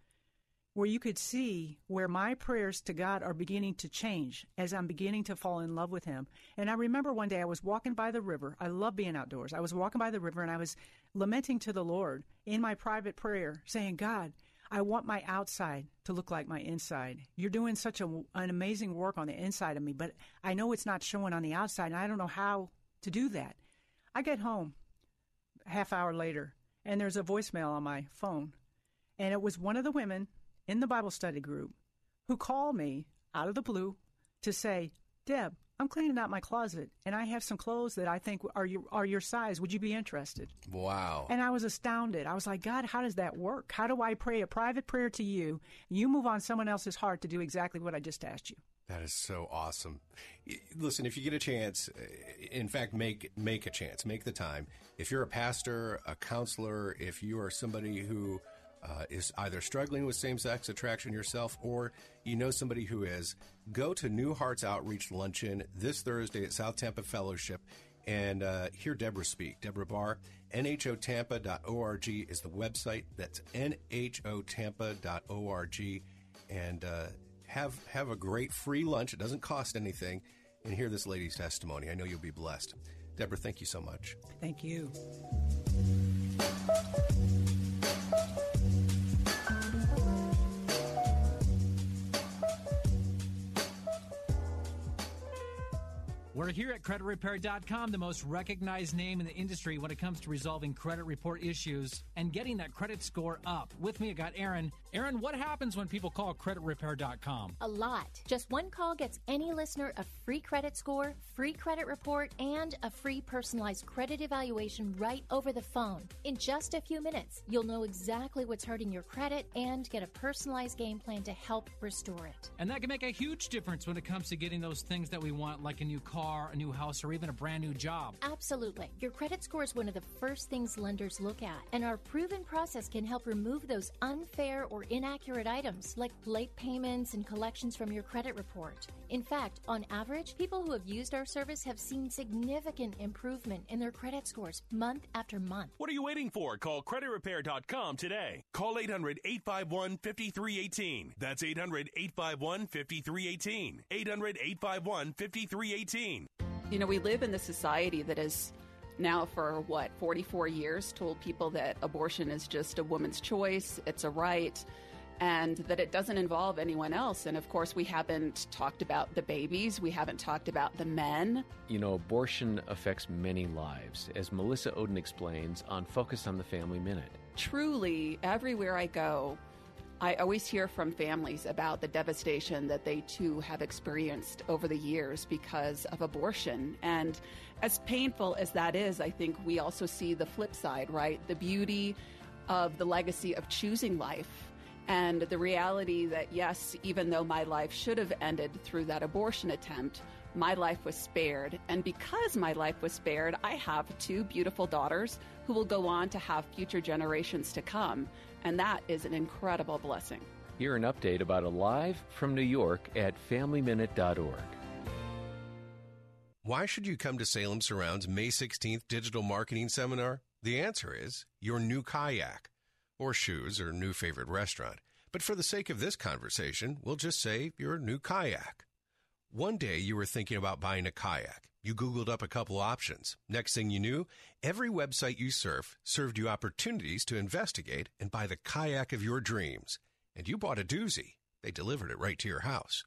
where you could see where my prayers to God are beginning to change as I'm beginning to fall in love with him. And I remember one day I was walking by the river. I love being outdoors. I was walking by the river, and I was lamenting to the Lord in my private prayer, saying, God, I want my outside to look like my inside. You're doing such a, an amazing work on the inside of me, but I know it's not showing on the outside, and I don't know how to do that. I get home a half hour later, and there's a voicemail on my phone, and it was one of the women in the Bible study group who called me out of the blue to say, Deb, I'm cleaning out my closet, and I have some clothes that I think are your, are your size. Would you be interested? Wow. And I was astounded. I was like, God, how does that work? How do I pray a private prayer to you? You move on someone else's heart to do exactly what I just asked you. That is so awesome. Listen, if you get a chance, in fact, make make a chance. Make the time. If you're a pastor, a counselor, if you are somebody who uh, is either struggling with same-sex attraction yourself or you know somebody who is, go to New Hearts Outreach Luncheon this Thursday at South Tampa Fellowship and uh, hear Deborah speak. Deborah Barr, N H O Tampa dot org is the website. That's N H O Tampa dot org. And uh, have, have a great free lunch. It doesn't cost anything. And hear this lady's testimony. I know you'll be blessed. Deborah, thank you so much. Thank you. We're here at Credit Repair dot com, the most recognized name in the industry when it comes to resolving credit report issues and getting that credit score up. With me, I got Aaron. Aaron, what happens when people call Credit Repair dot com? A lot. Just one call gets any listener a free credit score, free credit report, and a free personalized credit evaluation right over the phone. In just a few minutes, you'll know exactly what's hurting your credit and get a personalized game plan to help restore it. And that can make a huge difference when it comes to getting those things that we want, like a new car, a new house, or even a brand new job. Absolutely. Your credit score is one of the first things lenders look at, and our proven process can help remove those unfair or inaccurate items like late payments and collections from your credit report. In fact, on average, people who have used our service have seen significant improvement in their credit scores month after month. What are you waiting for? Call Credit Repair dot com today. Call eight hundred, eight five one, five three one eight. That's eight hundred, eight five one, five three one eight. eight hundred, eight five one, five three one eight. You know, we live in a society that is now for, what, forty-four years, told people that abortion is just a woman's choice, it's a right, and that it doesn't involve anyone else. And, of course, we haven't talked about the babies. We haven't talked about the men. You know, abortion affects many lives, as Melissa Oden explains on Focus on the Family Minute. Truly, everywhere I go, I always hear from families about the devastation that they, too, have experienced over the years because of abortion. And as painful as that is, I think we also see the flip side, right? The beauty of the legacy of choosing life and the reality that, yes, even though my life should have ended through that abortion attempt, my life was spared. And because my life was spared, I have two beautiful daughters who will go on to have future generations to come. And that is an incredible blessing. Hear an update about Alive from New York at family minute dot org. Why should you come to Salem Surround's May sixteenth digital marketing seminar? The answer is your new kayak, or shoes, or new favorite restaurant. But for the sake of this conversation, we'll just say your new kayak. One day you were thinking about buying a kayak. You Googled up a couple options. Next thing you knew, every website you surf served you opportunities to investigate and buy the kayak of your dreams. And you bought a doozy. They delivered it right to your house.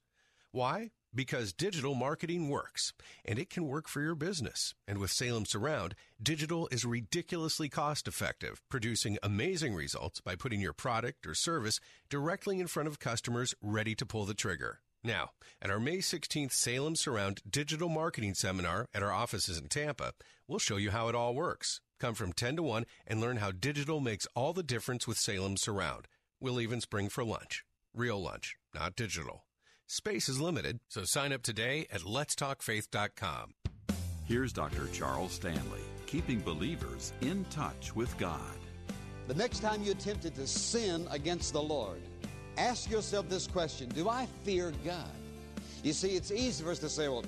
Why? Because digital marketing works, and it can work for your business. And with Salem Surround, digital is ridiculously cost-effective, producing amazing results by putting your product or service directly in front of customers ready to pull the trigger. Now, at our May sixteenth Salem Surround Digital Marketing Seminar at our offices in Tampa, we'll show you how it all works. Come from ten to one and learn how digital makes all the difference with Salem Surround. We'll even spring for lunch. Real lunch, not digital. Space is limited, so sign up today at lets talk faith dot com. Here's Doctor Charles Stanley, keeping believers in touch with God. The next time you're tempted to sin against the Lord, ask yourself this question: do I fear God? You see, it's easy for us to say, well,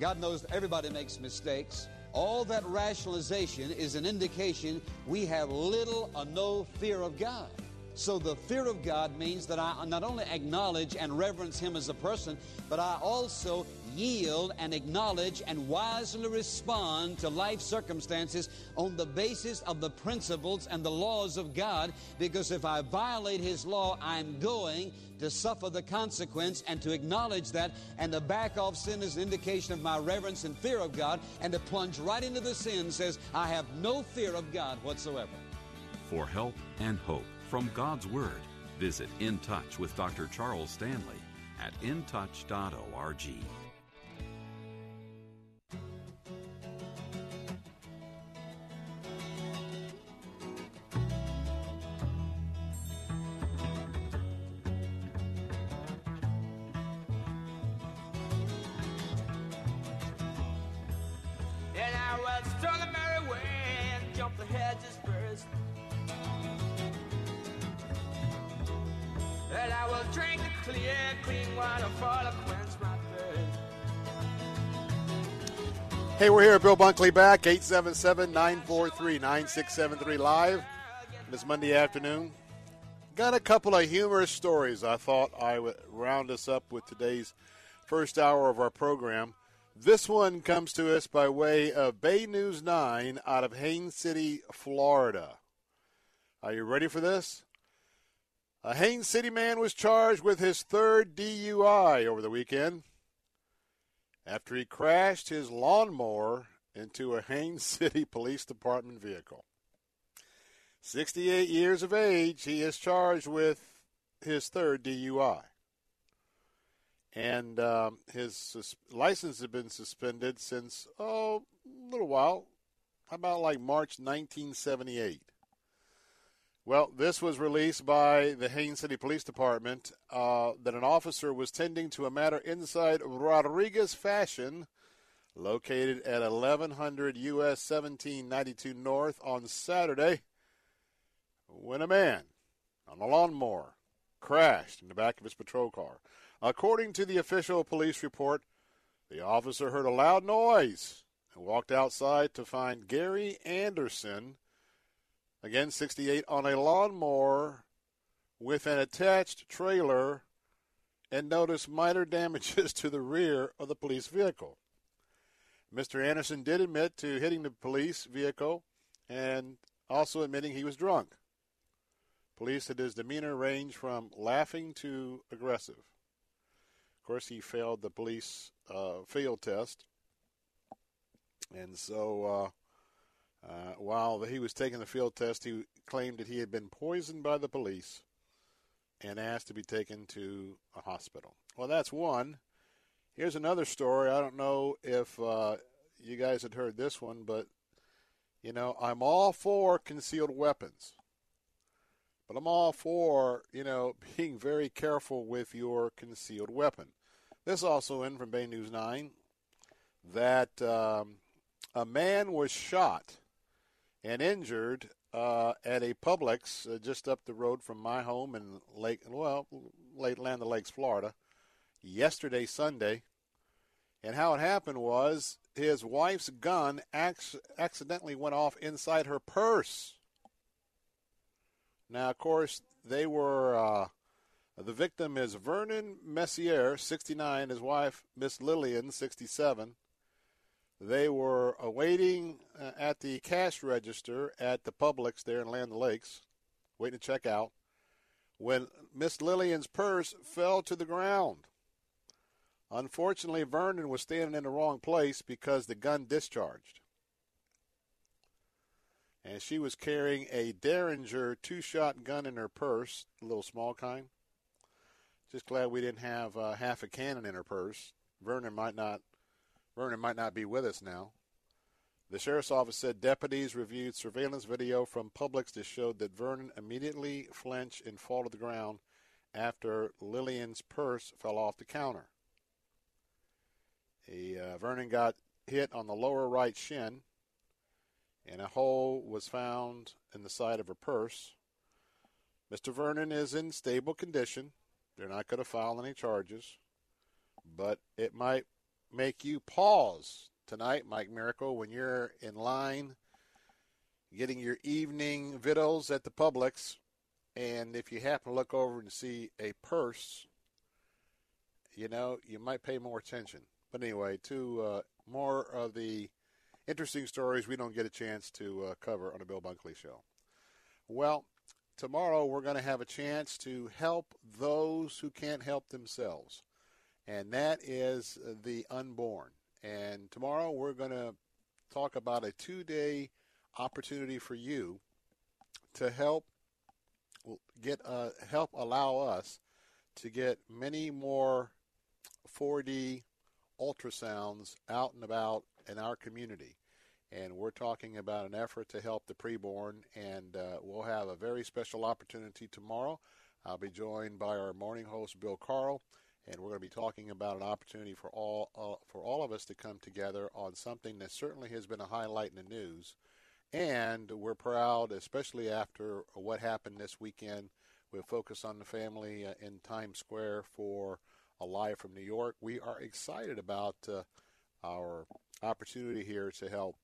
God knows everybody makes mistakes. All that rationalization is an indication we have little or no fear of God. So the fear of God means that I not only acknowledge and reverence Him as a person, but I also yield and acknowledge and wisely respond to life circumstances on the basis of the principles and the laws of God, because if I violate His law, I'm going to suffer the consequence, and to acknowledge that and to back off sin is an indication of my reverence and fear of God, and to plunge right into the sin says, I have no fear of God whatsoever. For help and hope from God's Word, visit In Touch with Doctor Charles Stanley at in touch dot org. Hey, we're here at Bill Bunkley back, eight seven seven, nine four three, nine six seven three live this Monday afternoon. Got a couple of humorous stories I thought I would round us up with today's first hour of our program. This one comes to us by way of Bay News nine out of Haines City, Florida. Are you ready for this? A Haines City man was charged with his third D U I over the weekend after he crashed his lawnmower into a Haines City Police Department vehicle. sixty-eight years of age, he is charged with his third D U I. And um, his sus- license had been suspended since, oh, a little while. How about like March nineteen seventy-eight? Well, this was released by the Haines City Police Department uh, that an officer was tending to a matter inside Rodriguez Fashion, located at eleven hundred U S seventeen ninety-two North on Saturday, when a man on a lawnmower crashed in the back of his patrol car. According to the official police report, the officer heard a loud noise and walked outside to find Gary Anderson, again, sixty-eight, on a lawnmower with an attached trailer, and noticed minor damages to the rear of the police vehicle. Mister Anderson did admit to hitting the police vehicle and also admitting he was drunk. Police said his demeanor ranged from laughing to aggressive. Of course, he failed the police uh, field test. And so uh, uh, while he was taking the field test, he claimed that he had been poisoned by the police and asked to be taken to a hospital. Well, that's one. Here's another story. I don't know if uh, you guys had heard this one, but, you know, I'm all for concealed weapons. But I'm all for, you know, being very careful with your concealed weapon. This also in from Bay News nine that um, a man was shot and injured uh, at a Publix uh, just up the road from my home in Lake, well, Lake Land of Lakes, Florida, yesterday, Sunday. And how it happened was his wife's gun ac- accidentally went off inside her purse. Now, of course, they were, uh, the victim is Vernon Messier, sixty-nine, his wife, Miss Lillian, sixty-seven. They were waiting uh, at the cash register at the Publix there in Land O'Lakes, waiting to check out, when Miss Lillian's purse fell to the ground. Unfortunately, Vernon was standing in the wrong place because the gun discharged. And she was carrying a Derringer two-shot gun in her purse, a little small kind. Just glad we didn't have uh, half a cannon in her purse. Vernon might not, Vernon might not be with us now. The sheriff's office said deputies reviewed surveillance video from Publix that showed that Vernon immediately flinched and fell to the ground after Lillian's purse fell off the counter. He, uh, Vernon got hit on the lower right shin, and a hole was found in the side of her purse. Mister Vernon is in stable condition. They're not going to file any charges. But it might make you pause tonight, Mike Miracle, when you're in line getting your evening victuals at the Publix. And if you happen to look over and see a purse, you know, you might pay more attention. But anyway, to uh, more of the interesting stories we don't get a chance to uh, cover on the Bill Bunkley Show. Well, tomorrow we're going to have a chance to help those who can't help themselves, and that is the unborn. And tomorrow we're going to talk about a two-day opportunity for you to help get uh, help allow us to get many more four D ultrasounds out and about in our community. And we're talking about an effort to help the preborn, and uh, we'll have a very special opportunity tomorrow. I'll be joined by our morning host, Bill Carl, and we're going to be talking about an opportunity for all uh, for all of us to come together on something that certainly has been a highlight in the news. And we're proud, especially after what happened this weekend with Focus on the Family uh, in Times Square for a live from New York. We are excited about uh, our opportunity here to help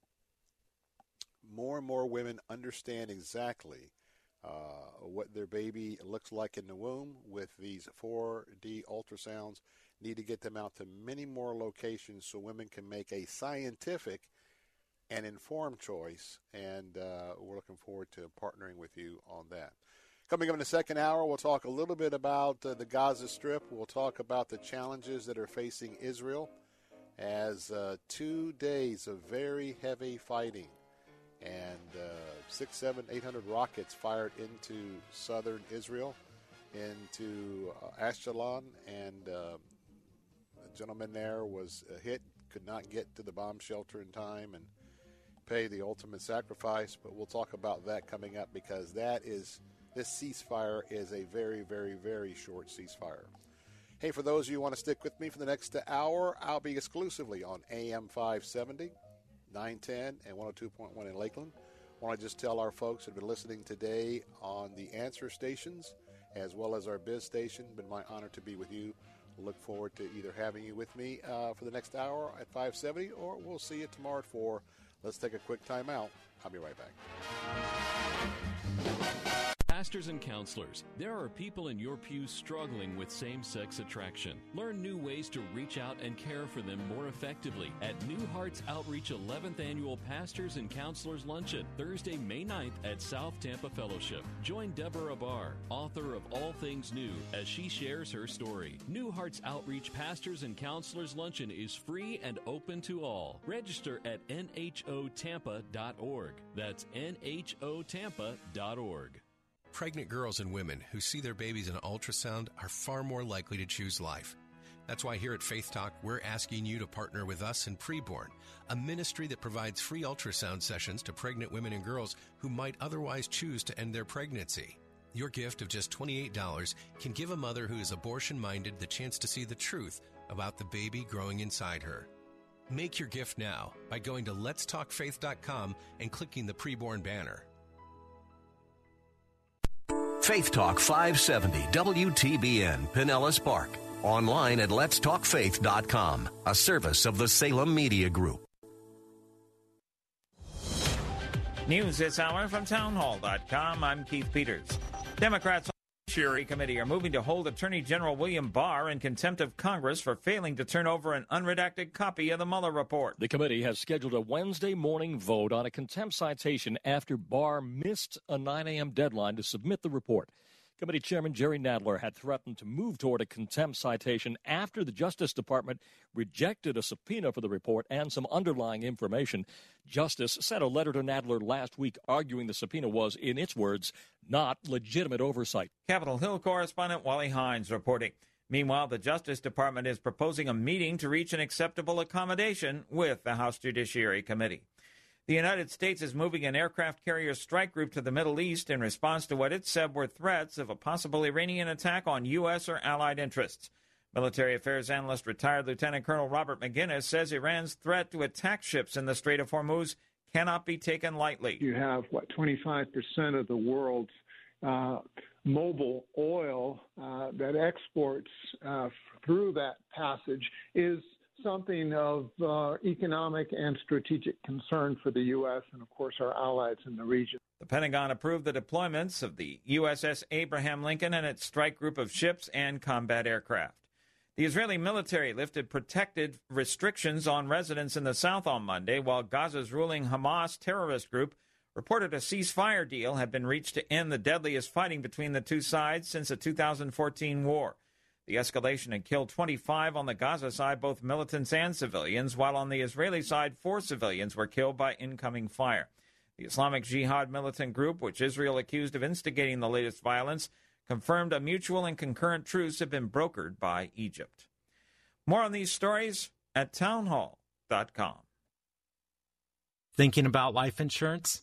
more and more women understand exactly uh, what their baby looks like in the womb with these four D ultrasounds. Need to get them out to many more locations so women can make a scientific and informed choice, and uh, we're looking forward to partnering with you on that. Coming up in the second hour, we'll talk a little bit about uh, the Gaza Strip. We'll talk about the challenges that are facing Israel, as uh, two days of very heavy fighting and uh, six, seven, eight hundred rockets fired into southern Israel, into uh, Ashkelon, and uh, a gentleman there was hit, could not get to the bomb shelter in time and pay the ultimate sacrifice. But we'll talk about that coming up, because that is, this ceasefire is a very, very, very short ceasefire. Hey, for those of you who want to stick with me for the next hour, I'll be exclusively on A M five seventy, nine ten, and one oh two point one in Lakeland. I want to just tell our folks who have been listening today on the answer stations as well as our biz station. It's been my honor to be with you. Look forward to either having you with me uh, for the next hour at five seventy, or we'll see you tomorrow at four. Let's take a quick time out. I'll be right back. pastors and counselors, there are people in your pew struggling with same-sex attraction. Learn new ways to reach out and care for them more effectively at New Hearts Outreach eleventh Annual Pastors and Counselors Luncheon, Thursday, May ninth at South Tampa Fellowship. Join Deborah Barr, author of All Things New, as she shares her story. New Hearts Outreach Pastors and Counselors Luncheon is free and open to all. Register at N H O Tampa dot org. That's N H O Tampa dot org. Pregnant girls and women who see their babies in ultrasound are far more likely to choose life. That's why here at Faith Talk, we're asking you to partner with us in Preborn, a ministry that provides free ultrasound sessions to pregnant women and girls who might otherwise choose to end their pregnancy. Your gift of just twenty-eight dollars can give a mother who is abortion-minded the chance to see the truth about the baby growing inside her. Make your gift now by going to lets talk faith dot com and clicking the Preborn banner. Faith Talk five seventy W T B N Pinellas Park. Online at lets talk faith dot com, a service of the Salem Media Group. News this hour from town hall dot com. I'm Keith Peters. Democrats on the Judiciary Committee are moving to hold Attorney General William Barr in contempt of Congress for failing to turn over an unredacted copy of the Mueller report. The committee has scheduled a Wednesday morning vote on a contempt citation after Barr missed a nine a.m. deadline to submit the report. Committee Chairman Jerry Nadler had threatened to move toward a contempt citation after the Justice Department rejected a subpoena for the report and some underlying information. Justice sent a letter to Nadler last week arguing the subpoena was, in its words, not legitimate oversight. Capitol Hill correspondent Wally Hines reporting. Meanwhile, the Justice Department is proposing a meeting to reach an acceptable accommodation with the House Judiciary Committee. The United States is moving an aircraft carrier strike group to the Middle East in response to what it said were threats of a possible Iranian attack on U S or allied interests. Military affairs analyst retired Lieutenant Colonel Robert McGinnis says Iran's threat to attack ships in the Strait of Hormuz cannot be taken lightly. You have, what, twenty-five percent of the world's uh, mobile oil uh, that exports uh, through that passage is something of uh, economic and strategic concern for the U S and, of course, our allies in the region. The Pentagon approved the deployments of the U S S Abraham Lincoln and its strike group of ships and combat aircraft. The Israeli military lifted protected restrictions on residents in the south on Monday, while Gaza's ruling Hamas terrorist group reported a ceasefire deal had been reached to end the deadliest fighting between the two sides since the two thousand fourteen war. The escalation had killed twenty-five on the Gaza side, both militants and civilians, while on the Israeli side, four civilians were killed by incoming fire. The Islamic Jihad militant group, which Israel accused of instigating the latest violence, confirmed a mutual and concurrent truce had been brokered by Egypt. More on these stories at town hall dot com. Thinking about life insurance?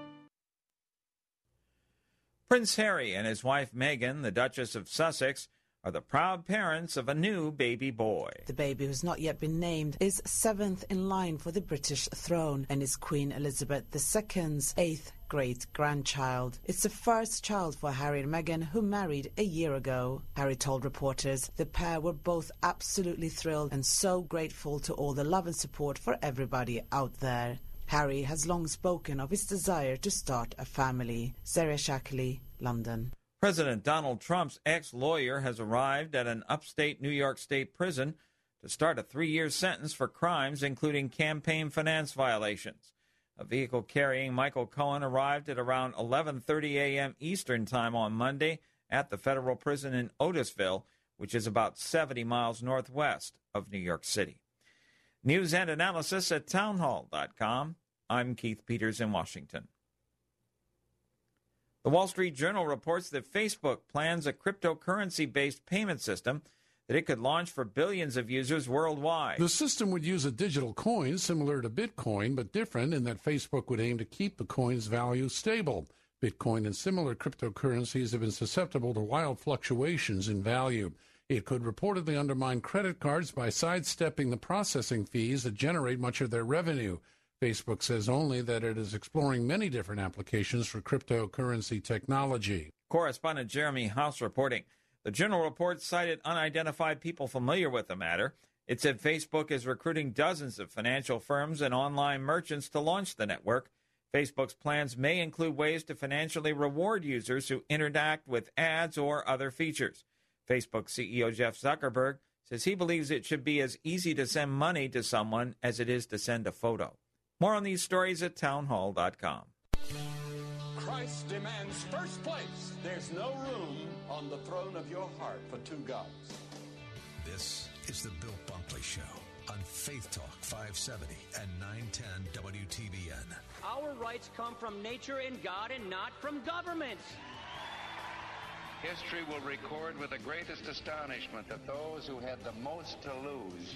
Prince Harry and his wife Meghan, the Duchess of Sussex, are the proud parents of a new baby boy. The baby, who's not yet been named, is seventh in line for the British throne and is Queen Elizabeth the Second's eighth great-grandchild. It's the first child for Harry and Meghan, who married a year ago. Harry told reporters the pair were both absolutely thrilled and so grateful to all the love and support for everybody out there. Harry has long spoken of his desire to start a family. Sarah Shackley, London. President Donald Trump's ex-lawyer has arrived at an upstate New York State prison to start a three-year sentence for crimes including campaign finance violations. A vehicle carrying Michael Cohen arrived at around eleven thirty a.m. Eastern Time on Monday at the federal prison in Otisville, which is about seventy miles northwest of New York City. News and analysis at townhall dot com. I'm Keith Peters in Washington. The Wall Street Journal reports that Facebook plans a cryptocurrency-based payment system that it could launch for billions of users worldwide. The system would use a digital coin similar to Bitcoin, but different in that Facebook would aim to keep the coin's value stable. Bitcoin and similar cryptocurrencies have been susceptible to wild fluctuations in value. It could reportedly undermine credit cards by sidestepping the processing fees that generate much of their revenue. Facebook says only that it is exploring many different applications for cryptocurrency technology. Correspondent Jeremy House reporting. The Journal report cited unidentified people familiar with the matter. It said Facebook is recruiting dozens of financial firms and online merchants to launch the network. Facebook's plans may include ways to financially reward users who interact with ads or other features. Facebook C E O Jeff Zuckerberg says he believes it should be as easy to send money to someone as it is to send a photo. More on these stories at townhall dot com. Christ demands first place. There's no room on the throne of your heart for two gods. This is the Bill Bunkley Show on Faith Talk five seventy and nine ten W T B N. Our rights come from nature and God and not from governments. History will record with the greatest astonishment that those who had the most to lose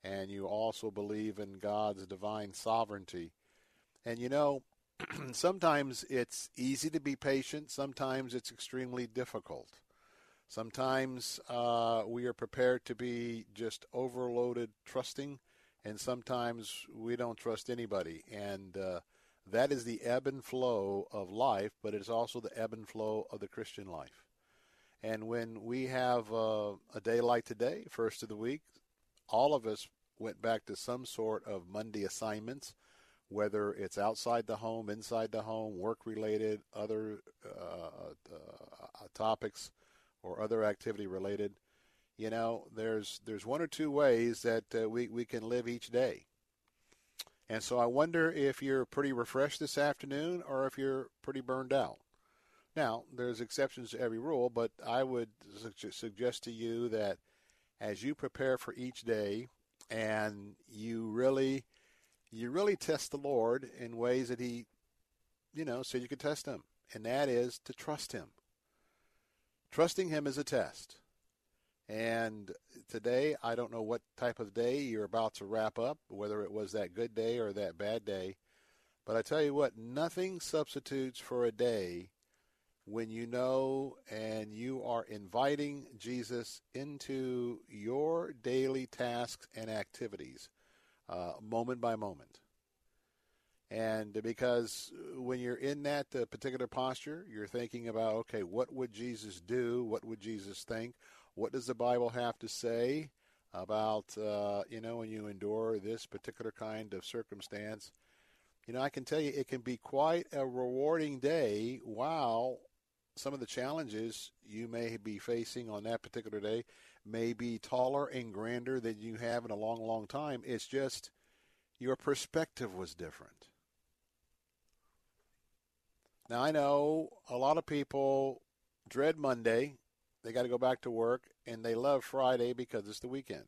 and you also believe in God's divine sovereignty. And you know, sometimes it's easy to be patient. Sometimes it's extremely difficult. Sometimes uh, we are prepared to be just overloaded trusting, and sometimes we don't trust anybody. And uh, that is the ebb and flow of life, but it's also the ebb and flow of the Christian life. And when we have uh, a day like today, first of the week, all of us went back to some sort of Monday assignments, whether it's outside the home, inside the home, work-related, other uh, uh, topics, or other activity-related. You know, there's there's one or two ways that uh, we, we can live each day. And so I wonder if you're pretty refreshed this afternoon or if you're pretty burned out. Now, there's exceptions to every rule, but I would su- suggest to you that as you prepare for each day and you really you really test the Lord in ways that he, you know, so you could test him, and that is to trust him. Trusting him is a test. And today, I don't know what type of day you're about to wrap up, whether it was that good day or that bad day. But I tell you what, nothing substitutes for a day when you know and you are inviting Jesus into your daily tasks and activities, uh, moment by moment. And because when you're in that uh, particular posture, you're thinking about, okay, what would Jesus do? What would Jesus think? What does the Bible have to say about, uh, you know, when you endure this particular kind of circumstance? You know, I can tell you it can be quite a rewarding day while some of the challenges you may be facing on that particular day may be taller and grander than you have in a long, long time. It's just your perspective was different. Now, I know a lot of people dread Monday. They got to go back to work, and they love Friday because it's the weekend.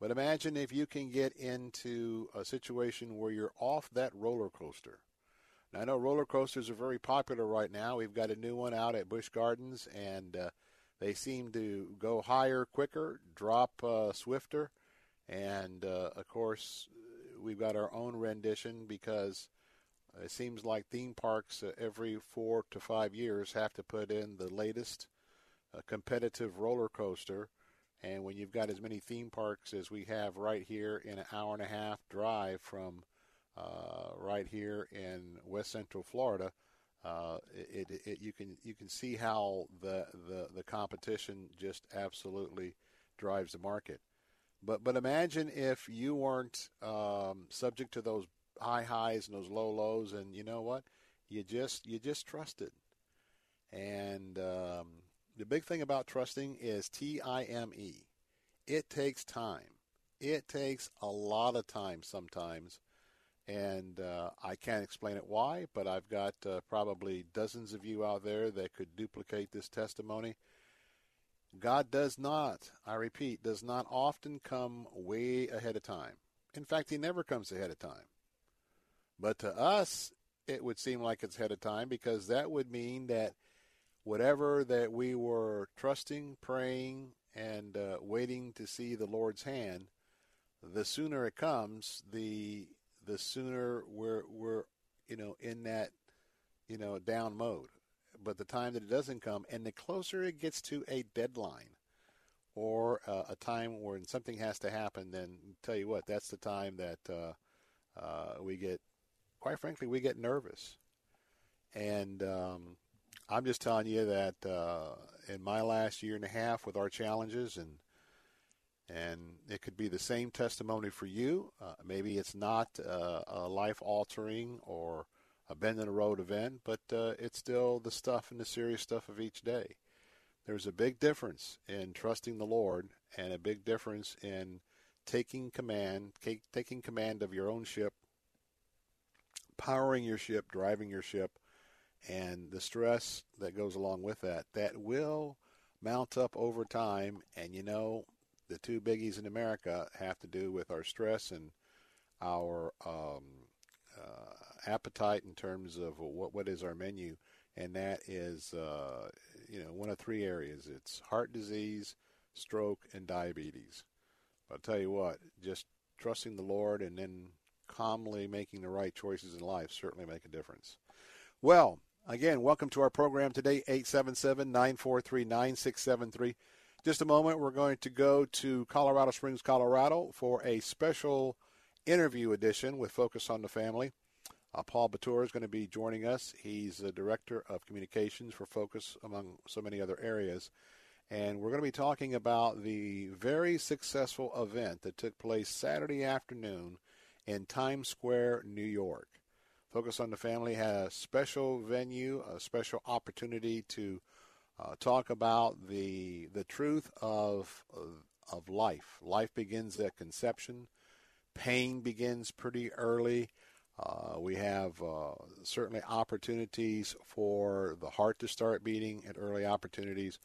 But imagine if you can get into a situation where you're off that roller coaster. Now, I know roller coasters are very popular right now. We've got a new one out at Busch Gardens, and uh, they seem to go higher quicker, drop uh, swifter. And, uh, of course, we've got our own rendition because it seems like theme parks uh, every four to five years have to put in the latest a competitive roller coaster, and when you've got as many theme parks as we have right here in an hour and a half drive from uh, right here in West Central Florida, uh, it, it, it you can you can see how the, the the competition just absolutely drives the market. But but imagine if you weren't um, subject to those high highs and those low lows, and you know what, you just you just trusted, and. Um, The big thing about trusting is T I M E. It takes time. It takes a lot of time sometimes, and uh, I can't explain it why, but I've got uh, probably dozens of you out there that could duplicate this testimony. God does not, I repeat, does not often come way ahead of time. In fact, he never comes ahead of time. But to us, it would seem like it's ahead of time because that would mean that whatever that we were trusting, praying, and uh, waiting to see the Lord's hand, the sooner it comes, the the sooner we're we're you know in that you know down mode. But the time that it doesn't come, and the closer it gets to a deadline, or uh, a time when something has to happen, then tell you what, that's the time that uh, uh, we get, quite frankly, we get nervous, and. Um, I'm just telling you that uh, in my last year and a half with our challenges, and and it could be the same testimony for you. Uh, maybe it's not uh, a life-altering or a bend-in-the-road event, but uh, it's still the stuff and the serious stuff of each day. There's a big difference in trusting the Lord and a big difference in taking command, take, taking command of your own ship, powering your ship, driving your ship, and the stress that goes along with that, that will mount up over time. And, you know, the two biggies in America have to do with our stress and our um, uh, appetite in terms of what what is our menu. And that is, uh, you know, one of three areas. It's heart disease, stroke, and diabetes. But I'll tell you what, just trusting the Lord and then calmly making the right choices in life certainly make a difference. Well, again, welcome to our program today, eight seven seven, nine four three, nine six seven three. Just a moment, we're going to go to Colorado Springs, Colorado for a special interview edition with Focus on the Family. Uh, Paul Batura is going to be joining us. He's the Director of Communications for Focus, among so many other areas. And we're going to be talking about the very successful event that took place Saturday afternoon in Times Square, New York. Focus on the Family had a special venue, a special opportunity to uh, talk about the the truth of of life. Life begins at conception. Pain begins pretty early. Uh, we have uh, certainly opportunities for the heart to start beating at early opportunities.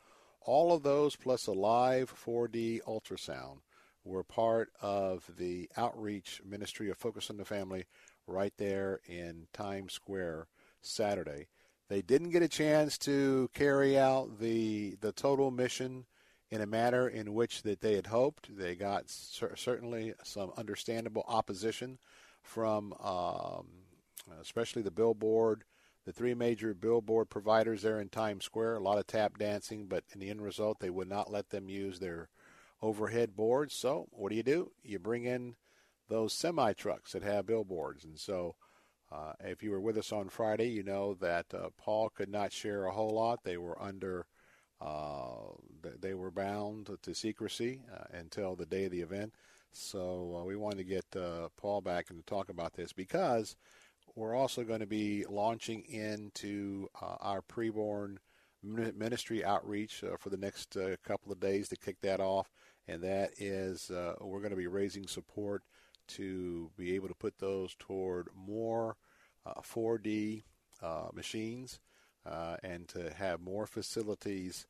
All of those plus a live four D ultrasound were part of the outreach ministry of Focus on the Family right there in Times Square Saturday. They didn't get a chance to carry out the the total mission in a manner in which that they had hoped. They got cer- certainly some understandable opposition from um, especially the billboard, the three major billboard providers there in Times Square, a lot of tap dancing, but in the end result, they would not let them use their overhead boards. So what do you do? You bring in those semi-trucks that have billboards. And so uh, if you were with us on Friday, you know that uh, Paul could not share a whole lot. They were under, uh, they were bound to secrecy uh, until the day of the event. So uh, we wanted to get uh, Paul back and to talk about this, because we're also going to be launching into uh, our Preborn ministry outreach uh, for the next uh, couple of days to kick that off. And that is uh, we're going to be raising support to be able to put those toward more uh, four D uh, machines uh, and to have more facilities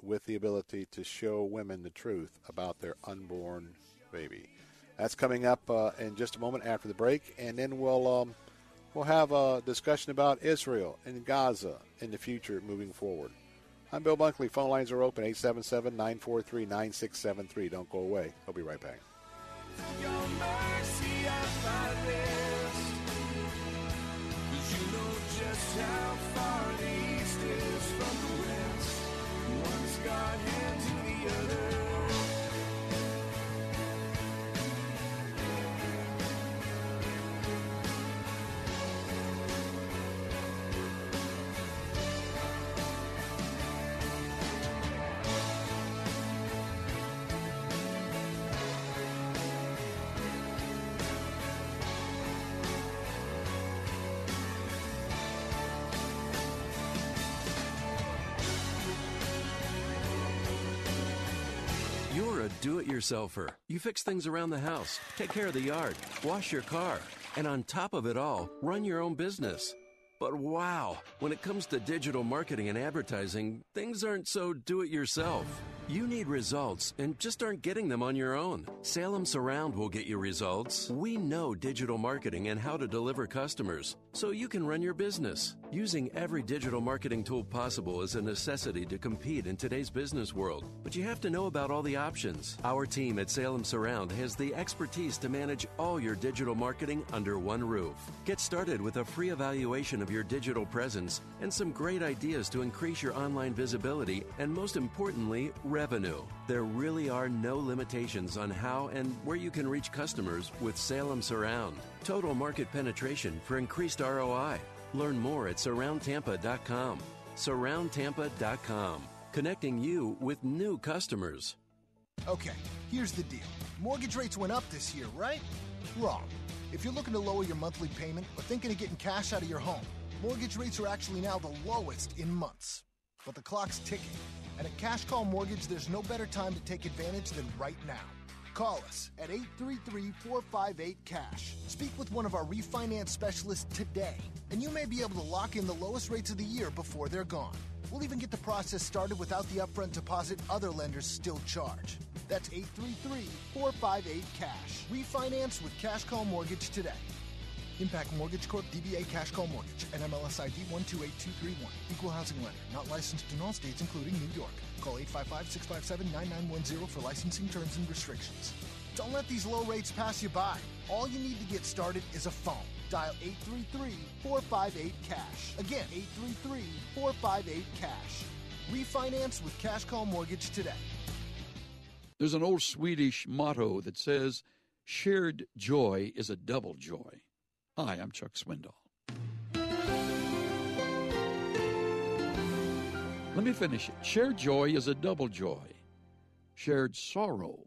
with the ability to show women the truth about their unborn baby. That's coming up uh, in just a moment after the break. And then we'll... Um, We'll have a discussion about Israel and Gaza in the future moving forward. I'm Bill Bunkley. Phone lines are open, eight seven seven, nine four three, nine six seven three. Don't go away. I'll be right back. Do-it-yourselfer. You fix things around the house, take care of the yard, wash your car, and on top of it all, run your own business. But wow, when it comes to digital marketing and advertising, things aren't so do-it-yourself. You need results and just aren't getting them on your own. Salem Surround will get you results. We know digital marketing and how to deliver customers so you can run your business. Using every digital marketing tool possible is a necessity to compete in today's business world, but you have to know about all the options. Our team at Salem Surround has the expertise to manage all your digital marketing under one roof. Get started with a free evaluation of your digital presence and some great ideas to increase your online visibility and, most importantly, revenue. There really are no limitations on how and where you can reach customers with Salem Surround. Total market penetration for increased R O I. Learn more at surround tampa dot com. surround tampa dot com. Connecting you with new customers. Okay, here's the deal. Mortgage rates went up this year, right? Wrong. If you're looking to lower your monthly payment or thinking of getting cash out of your home, mortgage rates are actually now the lowest in months. But the clock's ticking. And at Cash Call Mortgage, there's no better time to take advantage than right now. Call us at eight three three, four five eight, C A S H. Speak with one of our refinance specialists today, and you may be able to lock in the lowest rates of the year before they're gone. We'll even get the process started without the upfront deposit other lenders still charge. That's eight three three, four five eight, C A S H. Refinance with Cash Call Mortgage today. Impact Mortgage Corp, D B A Cash Call Mortgage, N M L S I D one two eight two three one. Equal housing lender, not licensed in all states, including New York. Call eight five five, six five seven, nine nine one zero for licensing terms and restrictions. Don't let these low rates pass you by. All you need to get started is a phone. Dial eight three three, four five eight, C A S H. Again, eight three three, four five eight, C A S H. Refinance with Cash Call Mortgage today. There's an old Swedish motto that says, shared joy is a double joy. Hi, I'm Chuck Swindoll. Let me finish it. Shared joy is a double joy. Shared sorrow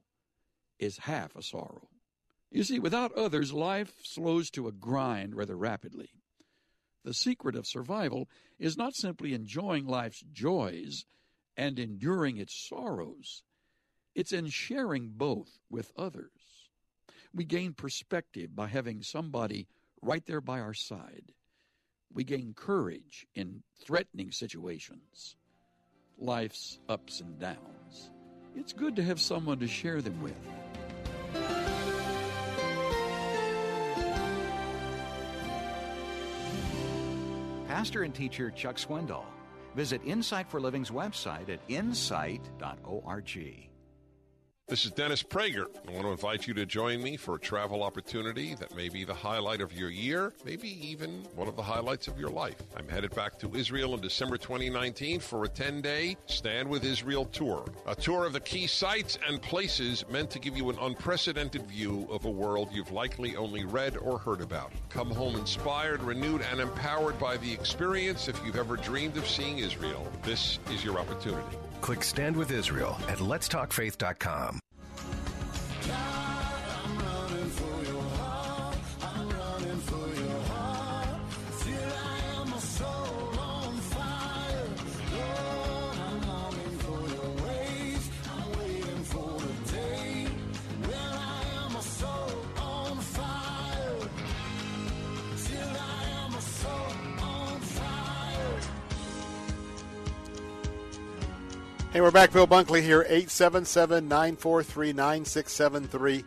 is half a sorrow. You see, without others, life slows to a grind rather rapidly. The secret of survival is not simply enjoying life's joys and enduring its sorrows. It's in sharing both with others. We gain perspective by having somebody right there by our side. We gain courage in threatening situations, life's ups and downs. It's good to have someone to share them with. Pastor and teacher Chuck Swindoll. Visit Insight for Living's website at insight dot org. This is Dennis Prager. I want to invite you to join me for a travel opportunity that may be the highlight of your year, maybe even one of the highlights of your life. I'm headed back to Israel in December twenty nineteen for a ten-day Stand with Israel tour, a tour of the key sites and places meant to give you an unprecedented view of a world you've likely only read or heard about. Come home inspired, renewed, and empowered by the experience if you've ever dreamed of seeing Israel. This is your opportunity. Click Stand with Israel at letstalkfaith dot com. Hey, we're back. Bill Bunkley here, eight seven seven, nine four three, nine six seven three.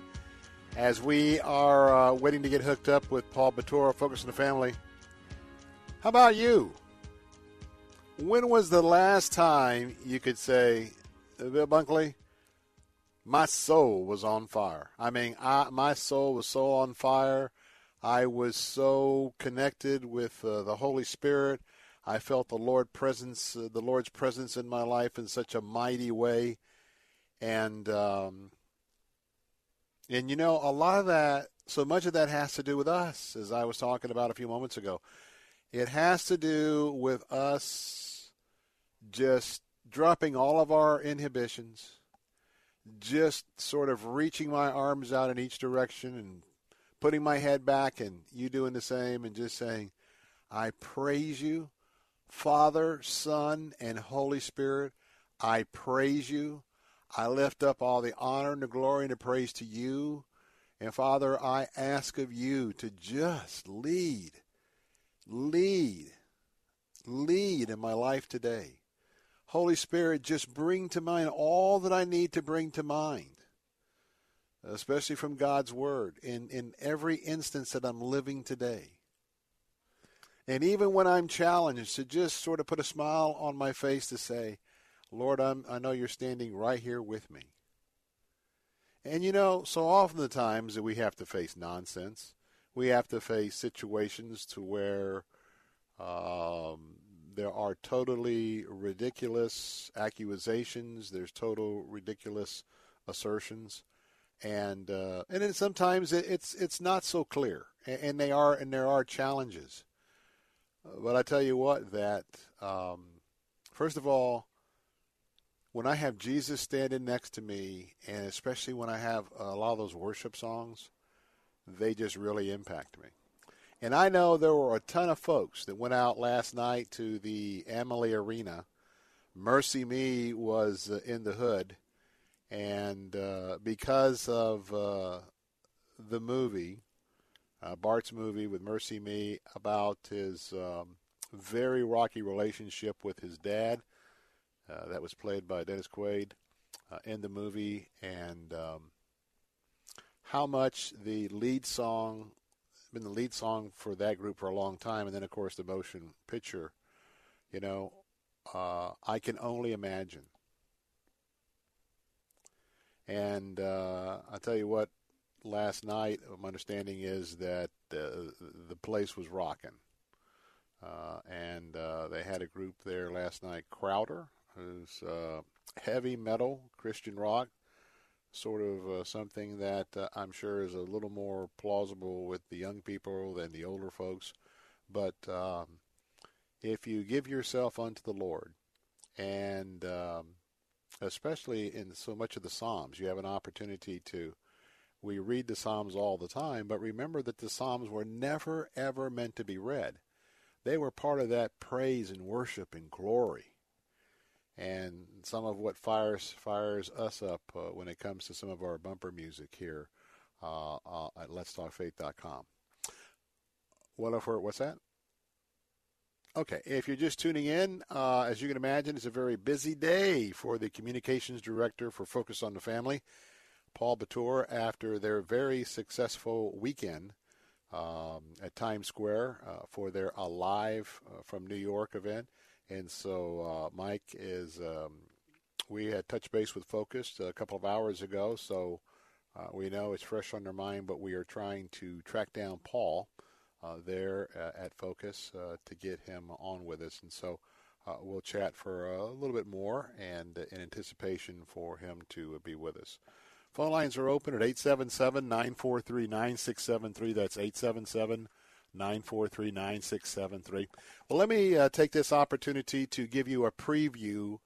As we are uh, waiting to get hooked up with Paul Batura, Focus on the Family. How about you? When was the last time you could say, Bill Bunkley, my soul was on fire? I mean, I, my soul was so on fire. I was so connected with uh, the Holy Spirit. I felt the Lord presence, uh, the Lord's presence in my life in such a mighty way, and um, and you know a lot of that, so much of that has to do with us, as I was talking about a few moments ago. It has to do with us just dropping all of our inhibitions, just sort of reaching my arms out in each direction and putting my head back, and you doing the same, and just saying, "I praise you. Father, Son, and Holy Spirit, I praise you. I lift up all the honor and the glory and the praise to you. And Father, I ask of you to just lead, lead, lead in my life today. Holy Spirit, just bring to mind all that I need to bring to mind, especially from God's Word in, in every instance that I'm living today. And even when I'm challenged, to just sort of put a smile on my face to say, Lord, I'm, I know you're standing right here with me." And, you know, so often the times that we have to face nonsense, we have to face situations to where um, there are totally ridiculous accusations, there's total ridiculous assertions. And uh, and then sometimes it, it's it's not so clear, and, and they are and there are challenges. But I tell you what, that, um, first of all, when I have Jesus standing next to me, and especially when I have a lot of those worship songs, they just really impact me. And I know there were a ton of folks that went out last night to the Amalie Arena. Mercy Me was uh, in the hood. And uh, because of uh, the movie, Uh, Bart's movie with Mercy Me, about his um, very rocky relationship with his dad, uh, that was played by Dennis Quaid uh, in the movie, and um, how much the lead song, been the lead song for that group for a long time, and then, of course, the motion picture, you know, uh, I can only imagine. And uh, I'll tell you what, last night, my understanding is that uh, the place was rocking, uh, and uh, they had a group there last night, Crowder, who's uh, heavy metal, Christian rock, sort of uh, something that uh, I'm sure is a little more plausible with the young people than the older folks, but um, if you give yourself unto the Lord And um, especially in so much of the Psalms, you have an opportunity to, we read the Psalms all the time, but remember that the Psalms were never, ever meant to be read. They were part of that praise and worship and glory. And some of what fires fires us up uh, when it comes to some of our bumper music here uh, uh, at Let's Talk Faith dot com. What if we're, what's that? Okay, if you're just tuning in, uh, as you can imagine, it's a very busy day for the communications director for Focus on the Family, Paul Batura, after their very successful weekend um, at Times Square uh, for their Alive uh, from New York event. And so uh, Mike is, um, we had touched base with Focus a couple of hours ago, so uh, we know it's fresh on their mind, but we are trying to track down Paul Uh, there uh, at Focus uh, to get him on with us. And so uh, we'll chat for a little bit more and uh, in anticipation for him to uh, be with us. Phone lines are open at eight seven seven, nine four three, nine six seven three. That's eight seven seven, nine four three, nine six seven three. Well, let me uh, take this opportunity to give you a preview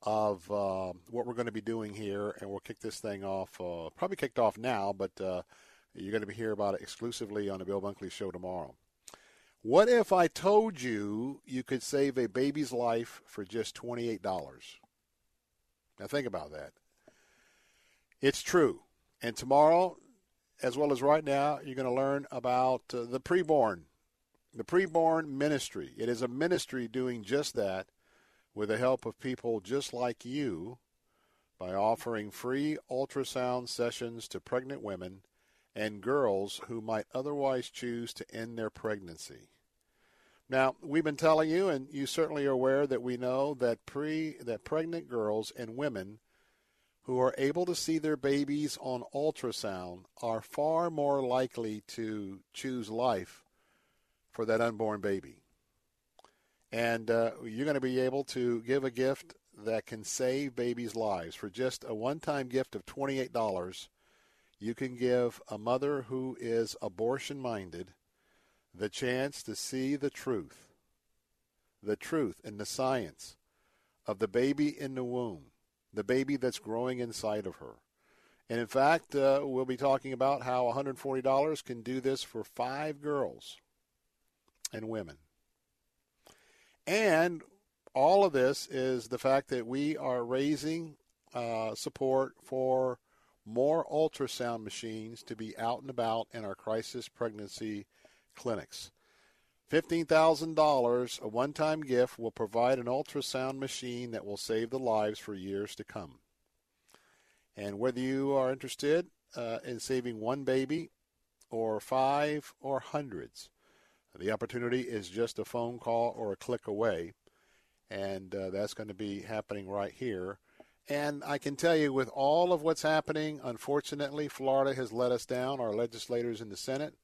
of uh, what we're going to be doing here, and we'll kick this thing off, uh, probably kicked off now, but uh, you're going to be hearing about it exclusively on the Bill Bunkley Show tomorrow. What if I told you you could save a baby's life for just twenty-eight dollars? Now think about that. It's true. And tomorrow, as well as right now, you're going to learn about uh, the Preborn, the Preborn ministry. It is a ministry doing just that with the help of people just like you by offering free ultrasound sessions to pregnant women and girls who might otherwise choose to end their pregnancy. Now, we've been telling you, and you certainly are aware that we know that pre that pregnant girls and women who are able to see their babies on ultrasound are far more likely to choose life for that unborn baby. And uh, you're going to be able to give a gift that can save babies' lives for just a one-time gift of twenty-eight dollars. You can give a mother who is abortion-minded the chance to see the truth, the truth and the science of the baby in the womb, the baby that's growing inside of her. And in fact, uh, we'll be talking about how one hundred forty dollars can do this for five girls and women. And all of this is the fact that we are raising uh, support for more ultrasound machines to be out and about in our crisis pregnancy clinics. fifteen thousand dollars, a one-time gift, will provide an ultrasound machine that will save the lives for years to come. And whether you are interested uh, in saving one baby or five or hundreds, the opportunity is just a phone call or a click away. And uh, that's going to be happening right here. And I can tell you, with all of what's happening, unfortunately, Florida has let us down. Our legislators in the Senate,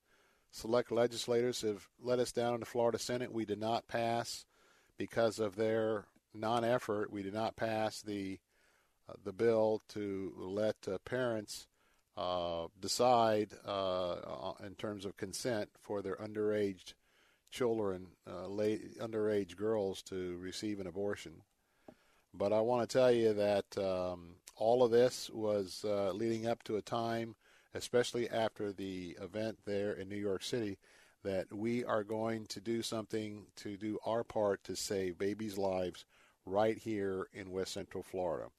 select legislators, have let us down in the Florida Senate. We did not pass, because of their non-effort, we did not pass the uh, the bill to let uh, parents uh, decide uh, in terms of consent for their underage children, uh, late, underage girls, to receive an abortion. But I want to tell you that um, all of this was uh, leading up to a time, especially after the event there in New York City, that we are going to do something to do our part to save babies' lives right here in West Central Florida.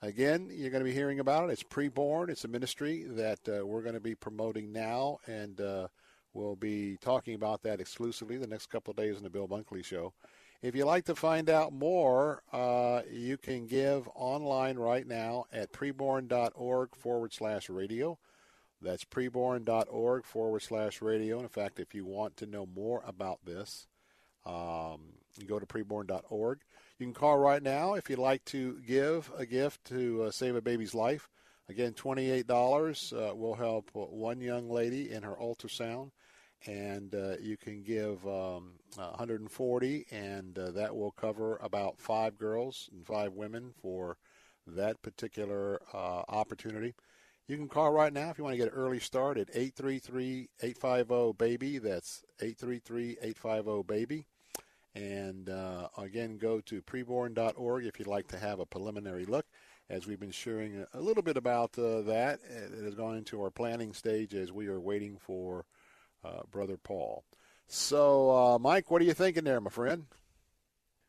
Again, you're going to be hearing about it. It's Preborn. It's a ministry that uh, we're going to be promoting now, and uh, we'll be talking about that exclusively the next couple of days on the Bill Bunkley Show. If you'd like to find out more, uh, you can give online right now at preborn.org forward slash radio. That's preborn.org forward slash radio. And in fact, if you want to know more about this, um, you go to preborn dot org. You can call right now if you'd like to give a gift to uh, save a baby's life. Again, twenty-eight dollars uh, will help one young lady in her ultrasound. And uh, you can give um, one hundred forty, and uh, that will cover about five girls and five women for that particular uh, opportunity. You can call right now if you want to get an early start at eight three three, eight five zero, BABY. That's eight three three, eight five zero, BABY. And uh, again, go to preborn dot org if you'd like to have a preliminary look, as we've been sharing a little bit about uh, that. It has gone into our planning stage as we are waiting for uh, Brother Paul. So, uh, Mike, what are you thinking there, my friend?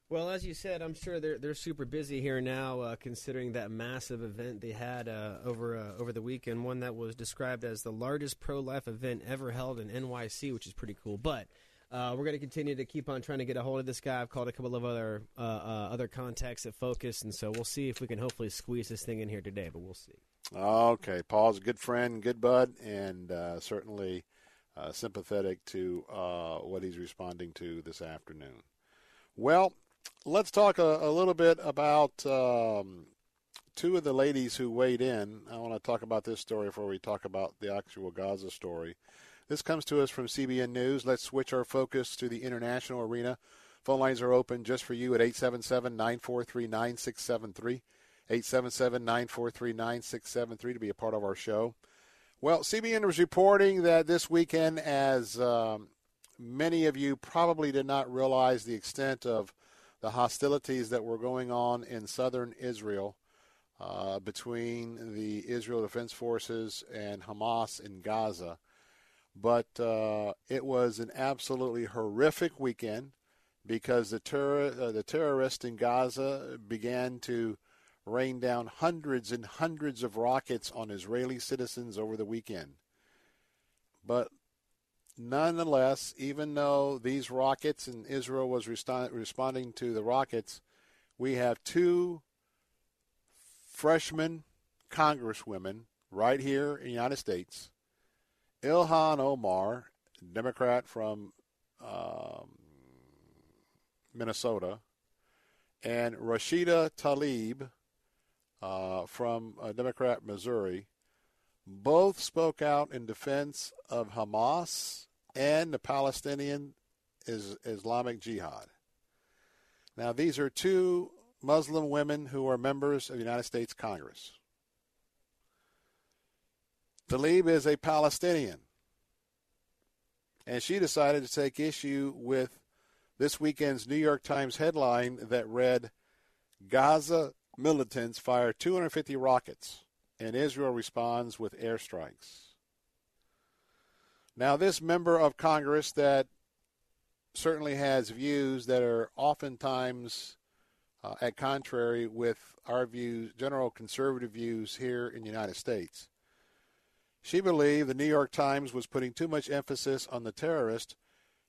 Well, as you said, I'm sure they're they're super busy here now, uh, considering that massive event they had uh, over uh, over the weekend, one that was described as the largest pro-life event ever held in N Y C, which is pretty cool. But uh, we're going to continue to keep on trying to get a hold of this guy. I've called a couple of other uh, uh, other contacts at Focus, and so we'll see if we can hopefully squeeze this thing in here today. But we'll see. Okay, Paul's a good friend, good bud, and uh, certainly uh, sympathetic to uh, what he's responding to this afternoon. Well, let's talk a, a little bit about um, two of the ladies who weighed in. I want to talk about this story before we talk about the actual Gaza story. This comes to us from C B N News. Let's switch our focus to the international arena. Phone lines are open just for you at eight seven seven, nine four three, nine six seven three, eight seven seven, nine four three, nine six seven three to be a part of our show. Well, C B N was reporting that this weekend, as um, many of you probably did not realize the extent of the hostilities that were going on in southern Israel uh, between the Israel Defense Forces and Hamas in Gaza. But uh, it was an absolutely horrific weekend because the, ter- uh, the terrorists in Gaza began to rain down hundreds and hundreds of rockets on Israeli citizens over the weekend. But nonetheless, even though these rockets and Israel was resta- responding to the rockets, we have two freshman congresswomen right here in the United States, Ilhan Omar, Democrat from um, Minnesota, and Rashida Tlaib uh, from uh, Democrat Missouri, both spoke out in defense of Hamas and the Palestinian is Islamic Jihad. Now, these are two Muslim women who are members of the United States Congress. Tlaib is a Palestinian, and she decided to take issue with this weekend's New York Times headline that read, Gaza militants fire two hundred fifty rockets. And Israel responds with airstrikes. Now, this member of Congress that certainly has views that are oftentimes uh, at contrary with our views, general conservative views here in the United States. She believed the New York Times was putting too much emphasis on the terrorists.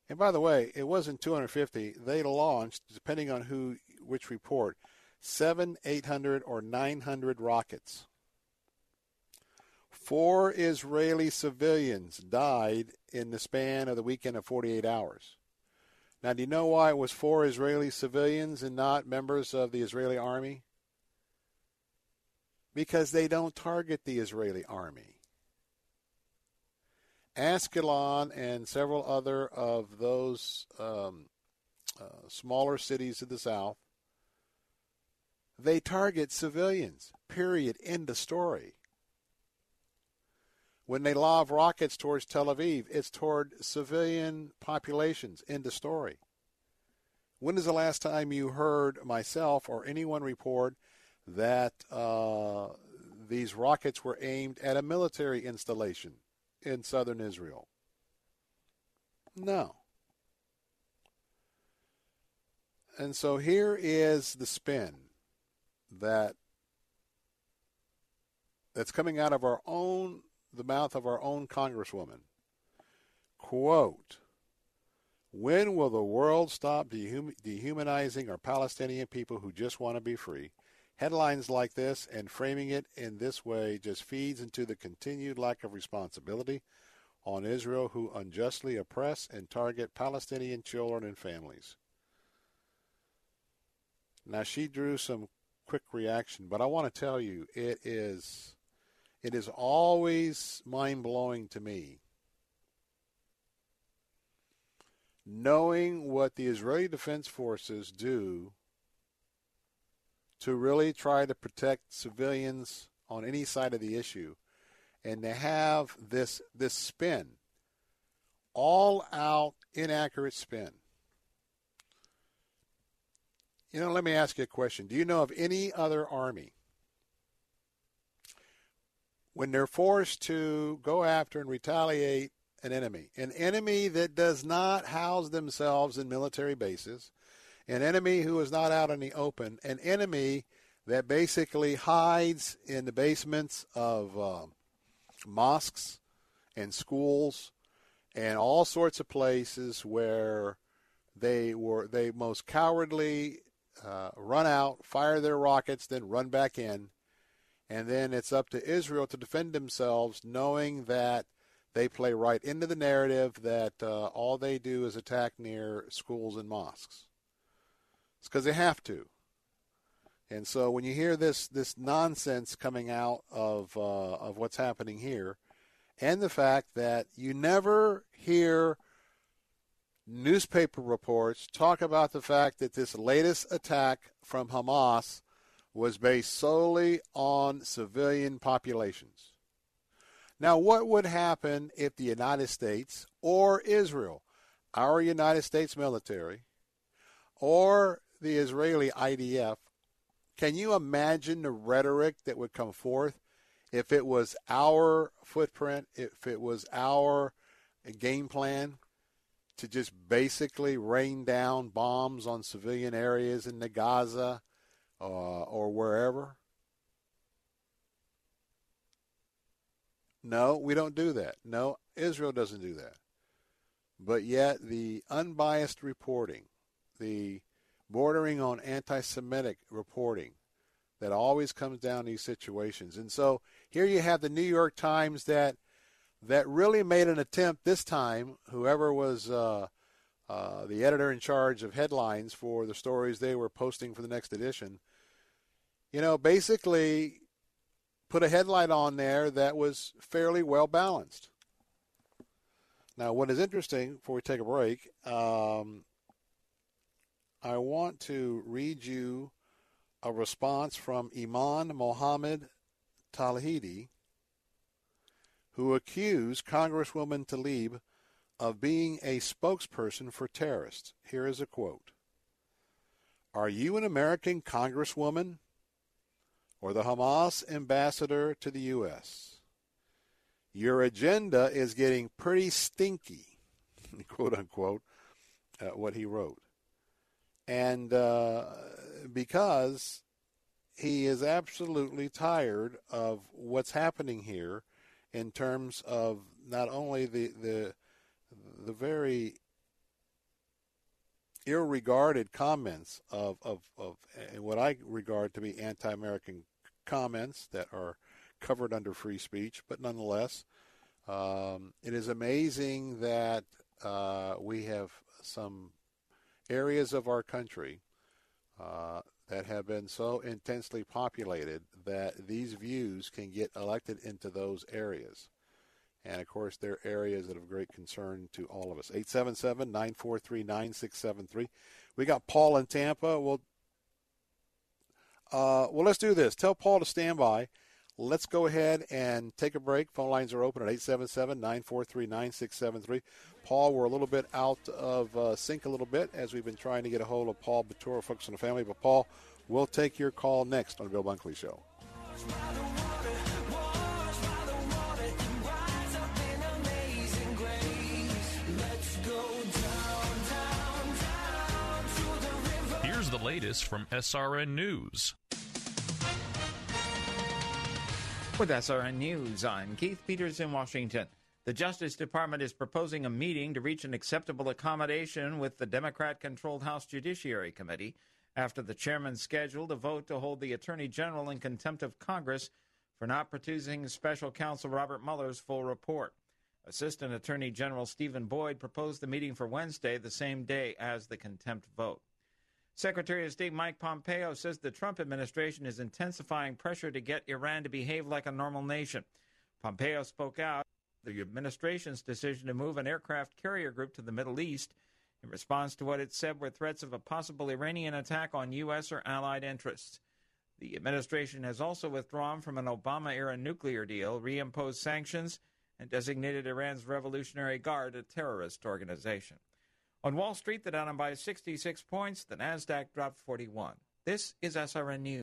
And by the way, it wasn't two hundred fifty. They launched, depending on who, which report, seven, eight hundred, or nine hundred rockets. Four Israeli civilians died in the span of the weekend of forty-eight hours. Now, do you know why it was four Israeli civilians and not members of the Israeli army? Because they don't target the Israeli army. Ashkelon and several other of those um, uh, smaller cities of the south, they target civilians, period, end of story. When they lob rockets towards Tel Aviv, it's toward civilian populations. End of story. When is the last time you heard myself or anyone report that uh, these rockets were aimed at a military installation in southern Israel? No. And so here is the spin that that's coming out of our own the mouth of our own congresswoman. Quote, when will the world stop dehum- dehumanizing our Palestinian people who just want to be free? Headlines like this and framing it in this way just feeds into the continued lack of responsibility on Israel, who unjustly oppress and target Palestinian children and families. Now, she drew some quick reaction, but I want to tell you, it is... It is always mind-blowing to me, knowing what the Israeli Defense Forces do to really try to protect civilians on any side of the issue, and to have this, this spin, all-out inaccurate spin. You know, let me ask you a question. Do you know of any other army, when they're forced to go after and retaliate an enemy, an enemy that does not house themselves in military bases, an enemy who is not out in the open, an enemy that basically hides in the basements of uh, mosques and schools and all sorts of places where they were they most cowardly uh, run out, fire their rockets, then run back in. And then it's up to Israel to defend themselves, knowing that they play right into the narrative that uh, all they do is attack near schools and mosques. It's because they have to. And so when you hear this this nonsense coming out of uh, of what's happening here, and the fact that you never hear newspaper reports talk about the fact that this latest attack from Hamas was based solely on civilian populations. Now, what would happen if the United States or Israel, our United States military, or the Israeli I D F, can you imagine the rhetoric that would come forth if it was our footprint, if it was our game plan to just basically rain down bombs on civilian areas in the Gaza Uh, or wherever? No, we don't do that. No, Israel doesn't do that. But yet the unbiased reporting, the bordering on anti-Semitic reporting that always comes down to these situations. And so here you have the New York Times that that really made an attempt this time, whoever was uh, Uh, the editor in charge of headlines for the stories they were posting for the next edition, you know, basically put a headline on there that was fairly well balanced. Now, what is interesting, before we take a break, um, I want to read you a response from Iman Mohammed Talhidi, who accused Congresswoman Tlaib of being a spokesperson for terrorists. Here is a quote. "Are you an American congresswoman or the Hamas ambassador to the U S? Your agenda is getting pretty stinky," quote unquote, uh, what he wrote. And uh, because he is absolutely tired of what's happening here in terms of not only the, the the very ill-regarded comments of, of, of what I regard to be anti-American comments that are covered under free speech, but nonetheless, um, it is amazing that uh, we have some areas of our country uh, that have been so intensely populated that these views can get elected into those areas. And, of course, they're areas that are of great concern to all of us. eight seven seven, nine four three, nine six seven three. We got Paul in Tampa. Well, uh, well, let's do this. Tell Paul to stand by. Let's go ahead and take a break. Phone lines are open at eight seven seven, nine four three, nine six seven three. Paul, we're a little bit out of uh, sync a little bit as we've been trying to get a hold of Paul Batura, Focus on the Family. But, Paul, we'll take your call next on the Bill Bunkley Show. The latest from S R N News. With S R N News, I'm Keith Peters in Washington. The Justice Department is proposing a meeting to reach an acceptable accommodation with the Democrat-controlled House Judiciary Committee after the chairman scheduled a vote to hold the Attorney General in contempt of Congress for not producing Special Counsel Robert Mueller's full report. Assistant Attorney General Stephen Boyd proposed the meeting for Wednesday, the same day as the contempt vote. Secretary of State Mike Pompeo says the Trump administration is intensifying pressure to get Iran to behave like a normal nation. Pompeo spoke out the administration's decision to move an aircraft carrier group to the Middle East in response to what it said were threats of a possible Iranian attack on U S or allied interests. The administration has also withdrawn from an Obama-era nuclear deal, reimposed sanctions, and designated Iran's Revolutionary Guard a terrorist organization. On Wall Street, the Dow by sixty-six points. The NASDAQ dropped forty-one. This is S R N News.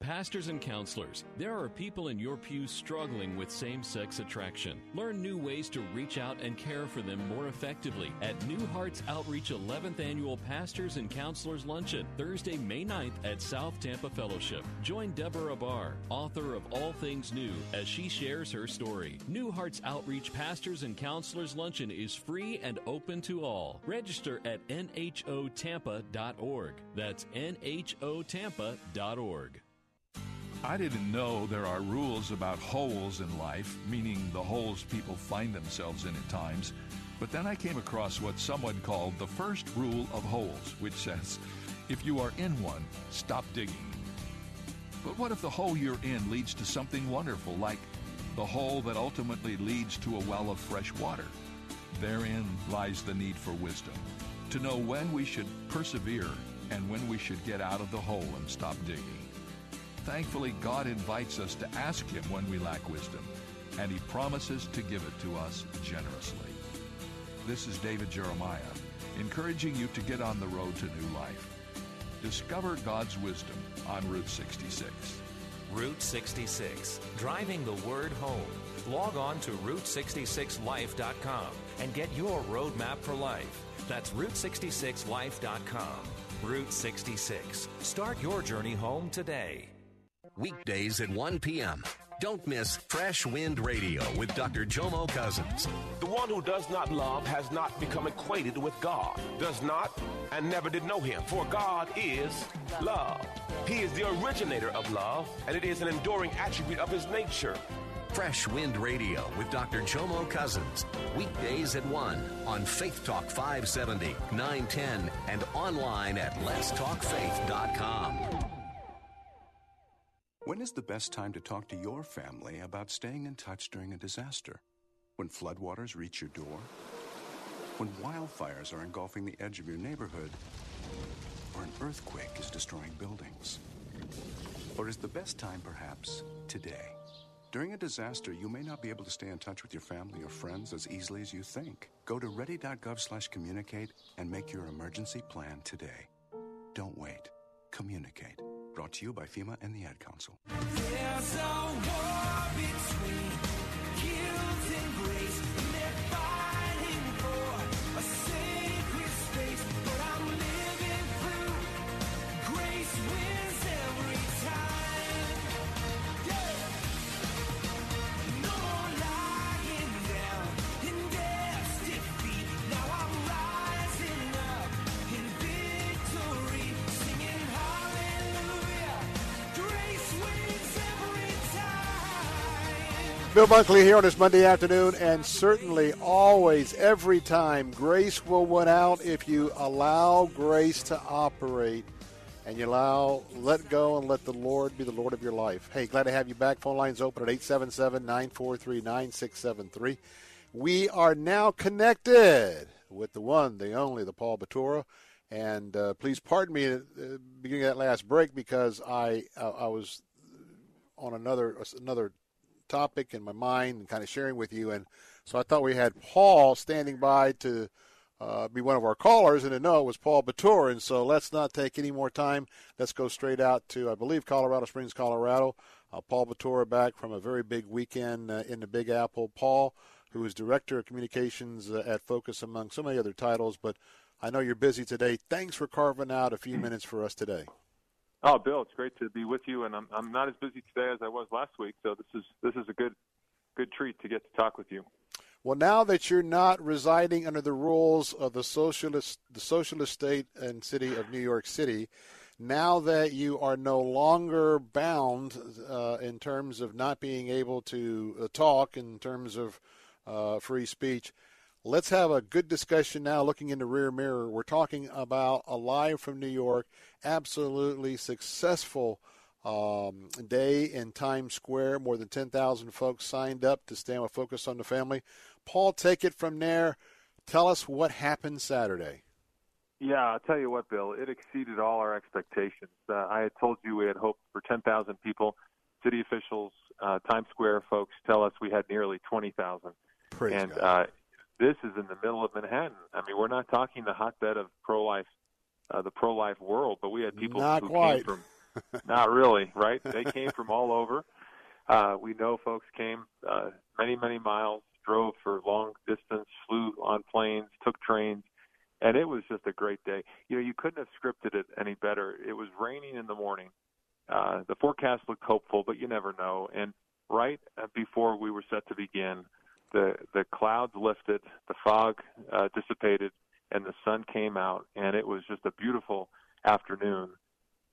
Pastors and counselors, there are people in your pew struggling with same-sex attraction. Learn new ways to reach out and care for them more effectively at New Hearts Outreach eleventh Annual Pastors and Counselors Luncheon, Thursday, May ninth at South Tampa Fellowship. Join Deborah Barr, author of All Things New, as she shares her story. New Hearts Outreach Pastors and Counselors Luncheon is free and open to all. Register at N H O Tampa dot org. That's N H O Tampa dot org. I didn't know there are rules about holes in life, meaning the holes people find themselves in at times. But then I came across what someone called the first rule of holes, which says, if you are in one, stop digging. But what if the hole you're in leads to something wonderful, like the hole that ultimately leads to a well of fresh water? Therein lies the need for wisdom, to know when we should persevere and when we should get out of the hole and stop digging. Thankfully, God invites us to ask Him when we lack wisdom, and He promises to give it to us generously. This is David Jeremiah, encouraging you to get on the road to new life. Discover God's wisdom on Route sixty-six. Route sixty-six, driving the word home. Log on to Route sixty-six life dot com and get your roadmap for life. That's Route sixty-six life dot com. Route sixty-six. Start your journey home today. Weekdays at one p.m. Don't miss Fresh Wind Radio with Doctor Jomo Cousins. The one who does not love has not become acquainted with God, does not and never did know Him. For God is love. He is the originator of love, and it is an enduring attribute of His nature. Fresh Wind Radio with Doctor Jomo Cousins. Weekdays at one on Faith Talk five seventy, nine ten, and online at lets talk faith dot com. When is the best time to talk to your family about staying in touch during a disaster? When floodwaters reach your door? When wildfires are engulfing the edge of your neighborhood? Or an earthquake is destroying buildings? Or is the best time perhaps today? During a disaster, you may not be able to stay in touch with your family or friends as easily as you think. Go to ready dot gov slash communicate and make your emergency plan today. Don't wait. Communicate. Brought to you by FEMA and the Ad Council. There's a war between guilt and grace, and they're fighting for a sacred space. But I'm living through grace wins every time. Yeah. No more lying down in death's defeat. Now I'm rising up in victory, singing hallelujah. Grace wins every time. Bill Bunkley here on this Monday afternoon, and certainly always, every time, grace will win out if you allow grace to operate and you allow, let go, and let the Lord be the Lord of your life. Hey, glad to have you back. Phone lines open at eight seven seven, nine four three, nine six seven three. We are now connected with the one, the only, the Paul Batura. And uh, please pardon me at the beginning of that last break because I uh, I was on another another topic in my mind and kind of sharing with you. And so I thought we had Paul standing by to uh, be one of our callers. And to know it was Paul Batura. And so let's not take any more time. Let's go straight out to, I believe, Colorado Springs, Colorado. Uh, Paul Batura back from a very big weekend uh, in the Big Apple. Paul, who is Director of Communications uh, at Focus, among so many other titles, but I know you're busy today. Thanks for carving out a few minutes for us today. Oh, Bill, it's great to be with you, and I'm I'm not as busy today as I was last week, so this is this is a good good treat to get to talk with you. Well, now that you're not residing under the rules of the socialist the socialist state and city of New York City, now that you are no longer bound uh, in terms of not being able to uh, talk, in terms of uh, free speech, let's have a good discussion now looking in the rear mirror. We're talking about a live from New York, absolutely successful um, day in Times Square. More than ten thousand folks signed up to stand with Focus on the Family. Paul, take it from there. Tell us what happened Saturday. Yeah, I'll tell you what, Bill. It exceeded all our expectations. Uh, I had told you we had hoped for ten thousand people. City officials, uh, Times Square folks tell us we had nearly twenty thousand. Praise God. And, uh, this is in the middle of Manhattan. I mean, we're not talking the hotbed of pro-life, uh, the pro-life world, but we had people not who quite. came from, not really, right? They came from all over. Uh, we know folks came uh, many, many miles, drove for long distance, flew on planes, took trains, and it was just a great day. You know, you couldn't have scripted it any better. It was raining in the morning. Uh, the forecast looked hopeful, but you never know. And right before we were set to begin, The the clouds lifted, the fog uh, dissipated, and the sun came out, and it was just a beautiful afternoon.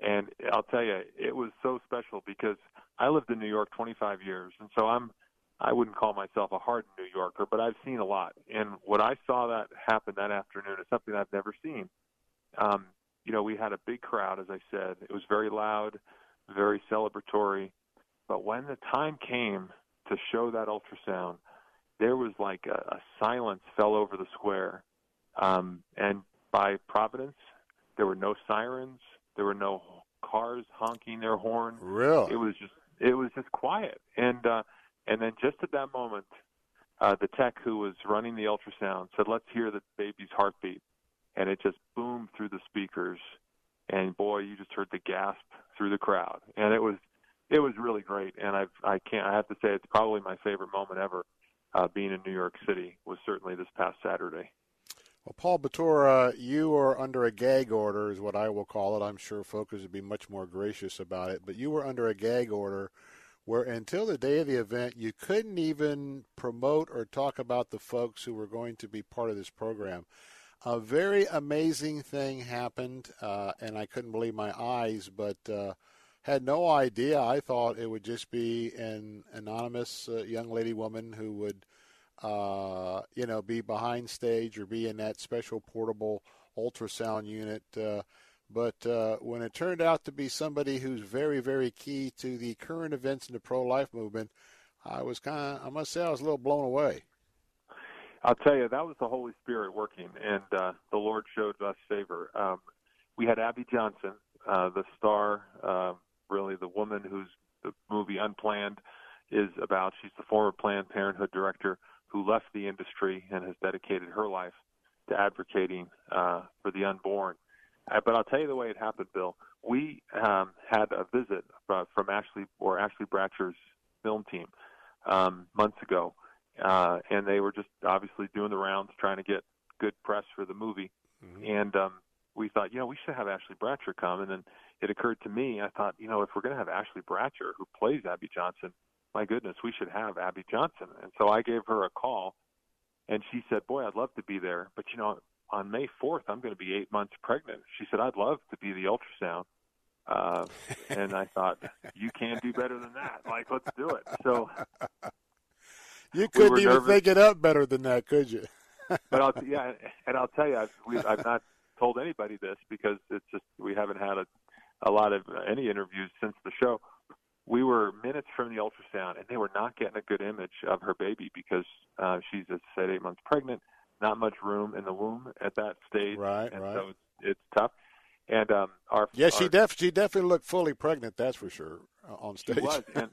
And I'll tell you, it was so special because I lived in New York twenty-five years, and so I'm I wouldn't call myself a hardened New Yorker, but I've seen a lot. And what I saw that happen that afternoon is something I've never seen. Um, you know, we had a big crowd, as I said. It was very loud, very celebratory. But when the time came to show that ultrasound, there was like a, a silence fell over the square. Um, and by providence, there were no sirens. There were no cars honking their horn. Really? It was just, it was just quiet. And, uh, and then just at that moment, uh, the tech who was running the ultrasound said, let's hear the baby's heartbeat. And it just boomed through the speakers. And boy, you just heard the gasp through the crowd. And it was, it was really great. And I've, I can't, I have to say it's probably my favorite moment ever. Uh, being in New York City was certainly this past Saturday. Well, Paul Batura, you are under a gag order is what I will call it. I'm sure Focus would be much more gracious about it. But you were under a gag order where until the day of the event, you couldn't even promote or talk about the folks who were going to be part of this program. A very amazing thing happened, uh, and I couldn't believe my eyes, but uh, had no idea. I thought it would just be an anonymous uh, young lady woman who would, uh, you know, be behind stage or be in that special portable ultrasound unit. Uh, but uh, when it turned out to be somebody who's very, very key to the current events in the pro-life movement, I was kind of, I must say I was a little blown away. I'll tell you, that was the Holy Spirit working, and uh, the Lord showed us favor. Um, we had Abby Johnson, uh, the star uh, really the woman whose the movie Unplanned is about. She's the former Planned Parenthood director who left the industry and has dedicated her life to advocating uh, for the unborn. Uh, but I'll tell you the way it happened, Bill. We um, had a visit from Ashley or Ashley Bratcher's film team um, months ago, uh, and they were just obviously doing the rounds trying to get good press for the movie. Mm-hmm. And um, we thought, you know, we should have Ashley Bratcher come. And then it occurred to me, I thought, you know, if we're going to have Ashley Bratcher, who plays Abby Johnson, my goodness, we should have Abby Johnson. And so I gave her a call, and she said, boy, I'd love to be there. But, you know, on May fourth, I'm going to be eight months pregnant. She said, I'd love to be the ultrasound. Uh, and I thought, you can do better than that. Like, let's do it. So you couldn't we even nervous. Think it up better than that, could you? But I'll, yeah, and I'll tell you, I've, we, I've not told anybody this because it's just we haven't had a, a lot of any interviews since the show. We were minutes from the ultrasound, and they were not getting a good image of her baby because uh, she's, as I said, eight months pregnant, not much room in the womb at that stage. Right, and right. So it's, it's tough. And um, our yeah, our, she def she definitely looked fully pregnant. That's for sure uh, on stage. She was, and,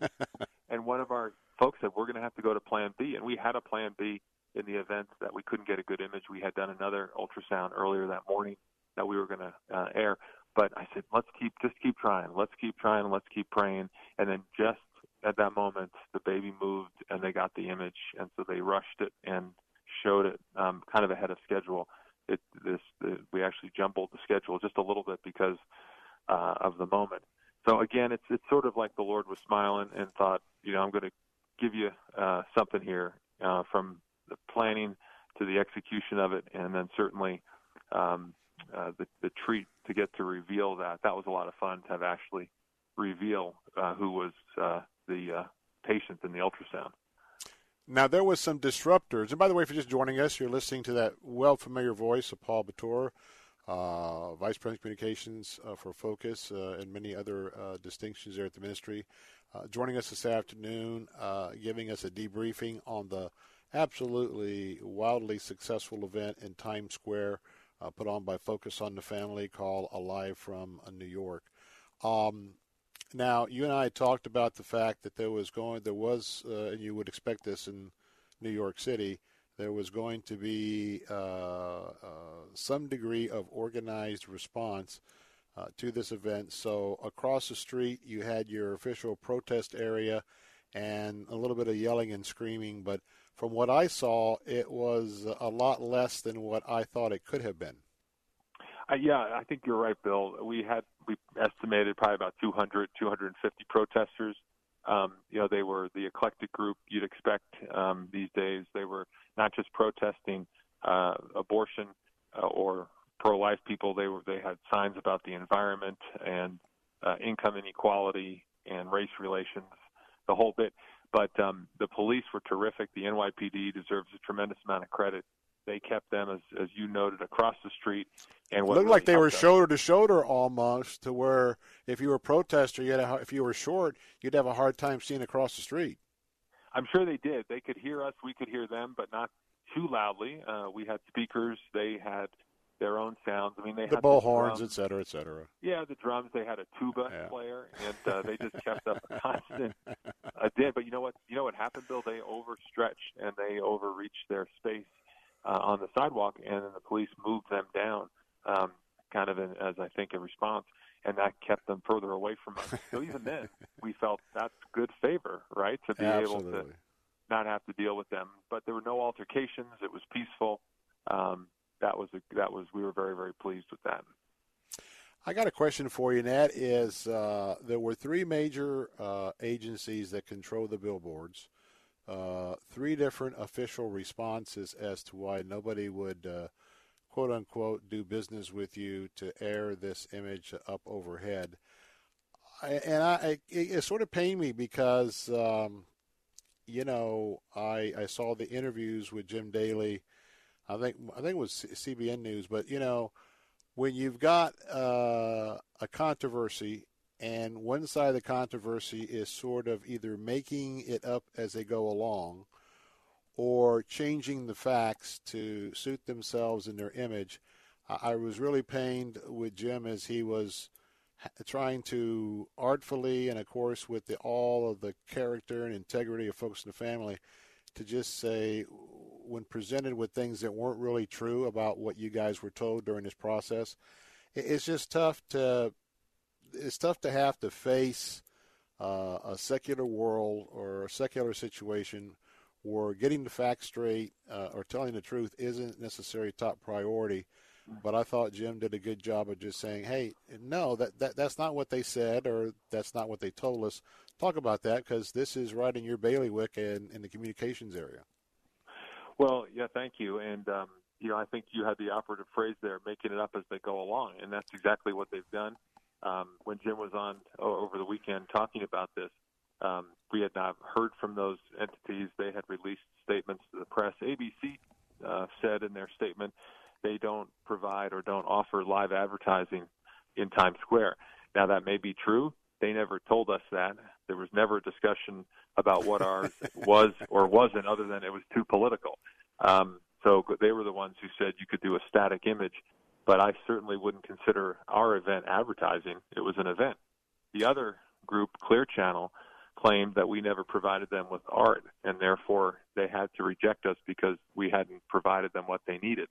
and one of our folks said we're going to have to go to Plan B, and we had a Plan B. In the event that we couldn't get a good image, we had done another ultrasound earlier that morning that we were going to uh, air. But I said, let's keep, just keep trying. Let's keep trying. Let's keep praying. And then just at that moment, the baby moved and they got the image. And so they rushed it and showed it um, kind of ahead of schedule. it, this the, we actually jumbled the schedule just a little bit because uh, of the moment. So again, it's it's sort of like the Lord was smiling and thought, you know, I'm going to give you uh, something here uh, from the planning to the execution of it, and then certainly um, uh, the, the treat to get to reveal that. That was a lot of fun to have actually reveal uh, who was uh, the uh, patient in the ultrasound. Now, there was some disruptors. And by the way, if you're just joining us, you're listening to that well-familiar voice of Paul Batura, uh, Vice President of Communications uh, for Focus uh, and many other uh, distinctions there at the ministry, uh, joining us this afternoon, uh, giving us a debriefing on the absolutely wildly successful event in Times Square uh, put on by Focus on the Family called Alive from New York. Um, now, you and I talked about the fact that there was going, there was, uh, and you would expect this in New York City, there was going to be uh, uh, some degree of organized response uh, to this event. So across the street, you had your official protest area and a little bit of yelling and screaming. But from what I saw, it was a lot less than what I thought it could have been. Uh, yeah, I think you're right, Bill. We had we estimated probably about two hundred, two hundred fifty protesters. Um, you know, they were the eclectic group you'd expect um, these days. They were not just protesting uh, abortion uh, or pro-life people. They were they had signs about the environment and uh, income inequality and race relations, the whole bit. But um, the police were terrific. The N Y P D deserves a tremendous amount of credit. They kept them, as as you noted, across the street. And what it looked really like they were shoulder to shoulder almost, to where if you were a protester, you had a, if you were short, you'd have a hard time seeing across the street. I'm sure they did. They could hear us. We could hear them, but not too loudly. Uh, we had speakers. They had their own sounds. I mean, they the had bull the horns, et cetera, et cetera. Yeah, the drums. They had a tuba yeah. player, and uh, they just kept up a constant uh, did. But you know what? You know what happened, Bill? They overstretched and they overreached their space Uh, on the sidewalk, and then the police moved them down, um, kind of in, as I think a response, and that kept them further away from us. So even then, we felt that's good favor, right, to be Absolutely. able to not have to deal with them. But there were no altercations. It was peaceful. Um, that was a, that was we were very, very pleased with that. I got a question for you, and that is uh, there were three major uh, agencies that control the billboards. Uh, three different official responses as to why nobody would, uh, quote unquote, do business with you to air this image up overhead. I, and I, it, it sort of pained me because, um, you know, I, I saw the interviews with Jim Daly. I think I think it was C B N News, but you know, when you've got uh, a controversy. And one side of the controversy is sort of either making it up as they go along or changing the facts to suit themselves and their image. I was really pained with Jim as he was trying to artfully and, of course, with the, all of the character and integrity of folks in the family, to just say when presented with things that weren't really true about what you guys were told during this process, it's just tough to... It's tough to have to face uh, a secular world or a secular situation where getting the facts straight uh, or telling the truth isn't necessarily top priority. But I thought Jim did a good job of just saying, hey, no, that, that that's not what they said or that's not what they told us. Talk about that because this is right in your bailiwick and in the communications area. Well, yeah, thank you. And, um, you know, I think you had the operative phrase there, making it up as they go along. And that's exactly what they've done. Um, when Jim was on oh, over the weekend talking about this, um, we had not heard from those entities. They had released statements to the press. A B C uh, said in their statement they don't provide or don't offer live advertising in Times Square. Now, that may be true. They never told us that. There was never a discussion about what ours was or wasn't, other than it was too political. Um, so they were the ones who said you could do a static image. But I certainly wouldn't consider our event advertising. It was an event. The other group, Clear Channel, claimed that we never provided them with art, and therefore they had to reject us because we hadn't provided them what they needed.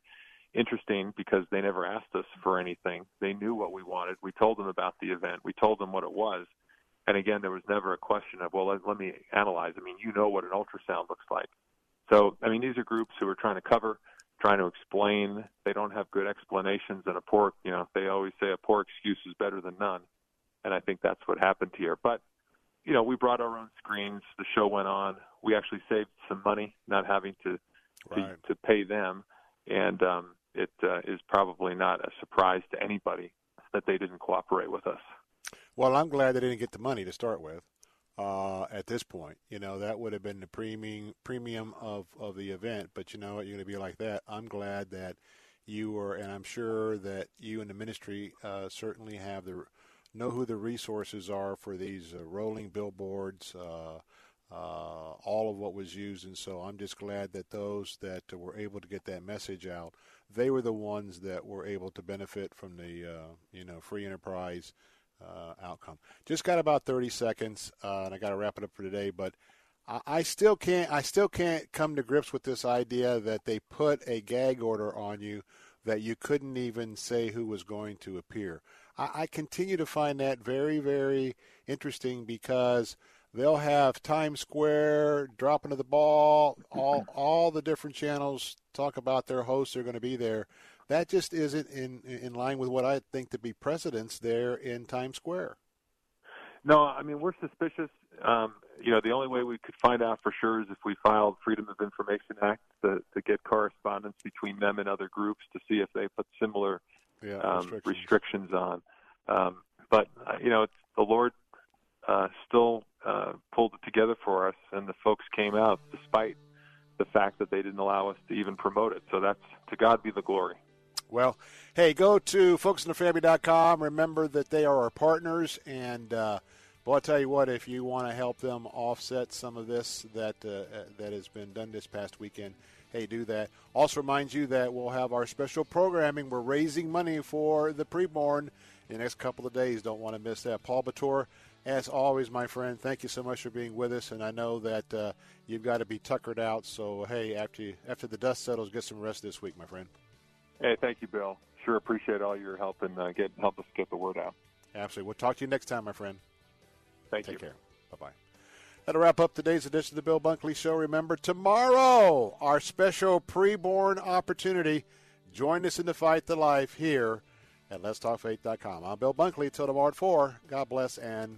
Interesting, because they never asked us for anything. They knew what we wanted. We told them about the event. We told them what it was. And again, there was never a question of, well, let, let me analyze. I mean, you know what an ultrasound looks like. So, I mean, these are groups who are trying to cover, trying to explain. They don't don't have good explanations, and a poor, you know, they always say a poor excuse is better than none. And I think that's what happened here. But, you know, we brought our own screens. The show went on. We actually saved some money not having to right. to, to pay them. And um, it uh, is probably not a surprise to anybody that they didn't cooperate with us. Well, I'm glad they didn't get the money to start with uh, at this point. You know, that would have been the premium premium of, of the event. But, you know what, you're going to be like that. I'm glad that you were, and I'm sure that you and the ministry uh, certainly have the know who the resources are for these uh, rolling billboards, uh, uh, all of what was used. And so I'm just glad that those that were able to get that message out, they were the ones that were able to benefit from the, uh, you know, free enterprise uh, outcome. Just got about thirty seconds, uh, and I got to wrap it up for today. But I, I still can't, I still can't come to grips with this idea that they put a gag order on you that you couldn't even say who was going to appear. I continue to find that very, very interesting because they'll have Times Square dropping to the ball, all all the different channels talk about their hosts are going to be there. That just isn't in in line with what I think to be precedents there in Times Square. No, I mean, we're suspicious. Um, you know, the only way we could find out for sure is if we filed Freedom of Information Act to, to get correspondence between them and other groups to see if they put similar Yeah, restrictions. Um, restrictions on. Um, but, uh, you know, it's, the Lord uh, still uh, pulled it together for us, and the folks came out despite the fact that they didn't allow us to even promote it. So that's, to God be the glory. Well, hey, go to focus on the family dot com. Remember that they are our partners, and uh, well, I'll tell you what, if you want to help them offset some of this that uh, that has been done this past weekend, hey, do that. Also remind you that we'll have our special programming. We're raising money for the Preborn in the next couple of days. Don't want to miss that. Paul Batura, as always, my friend, thank you so much for being with us. And I know that uh, you've got to be tuckered out. So, hey, after you, after the dust settles, get some rest this week, my friend. Hey, thank you, Bill. Sure appreciate all your help and uh, get, help us get the word out. Absolutely. We'll talk to you next time, my friend. Thank you. Take care. Bye-bye. That'll wrap up today's edition of the Bill Bunkley Show. Remember, tomorrow, our special Preborn opportunity. Join us in the fight to life here at lets talk faith dot com. I'm Bill Bunkley. Until tomorrow at four, God bless and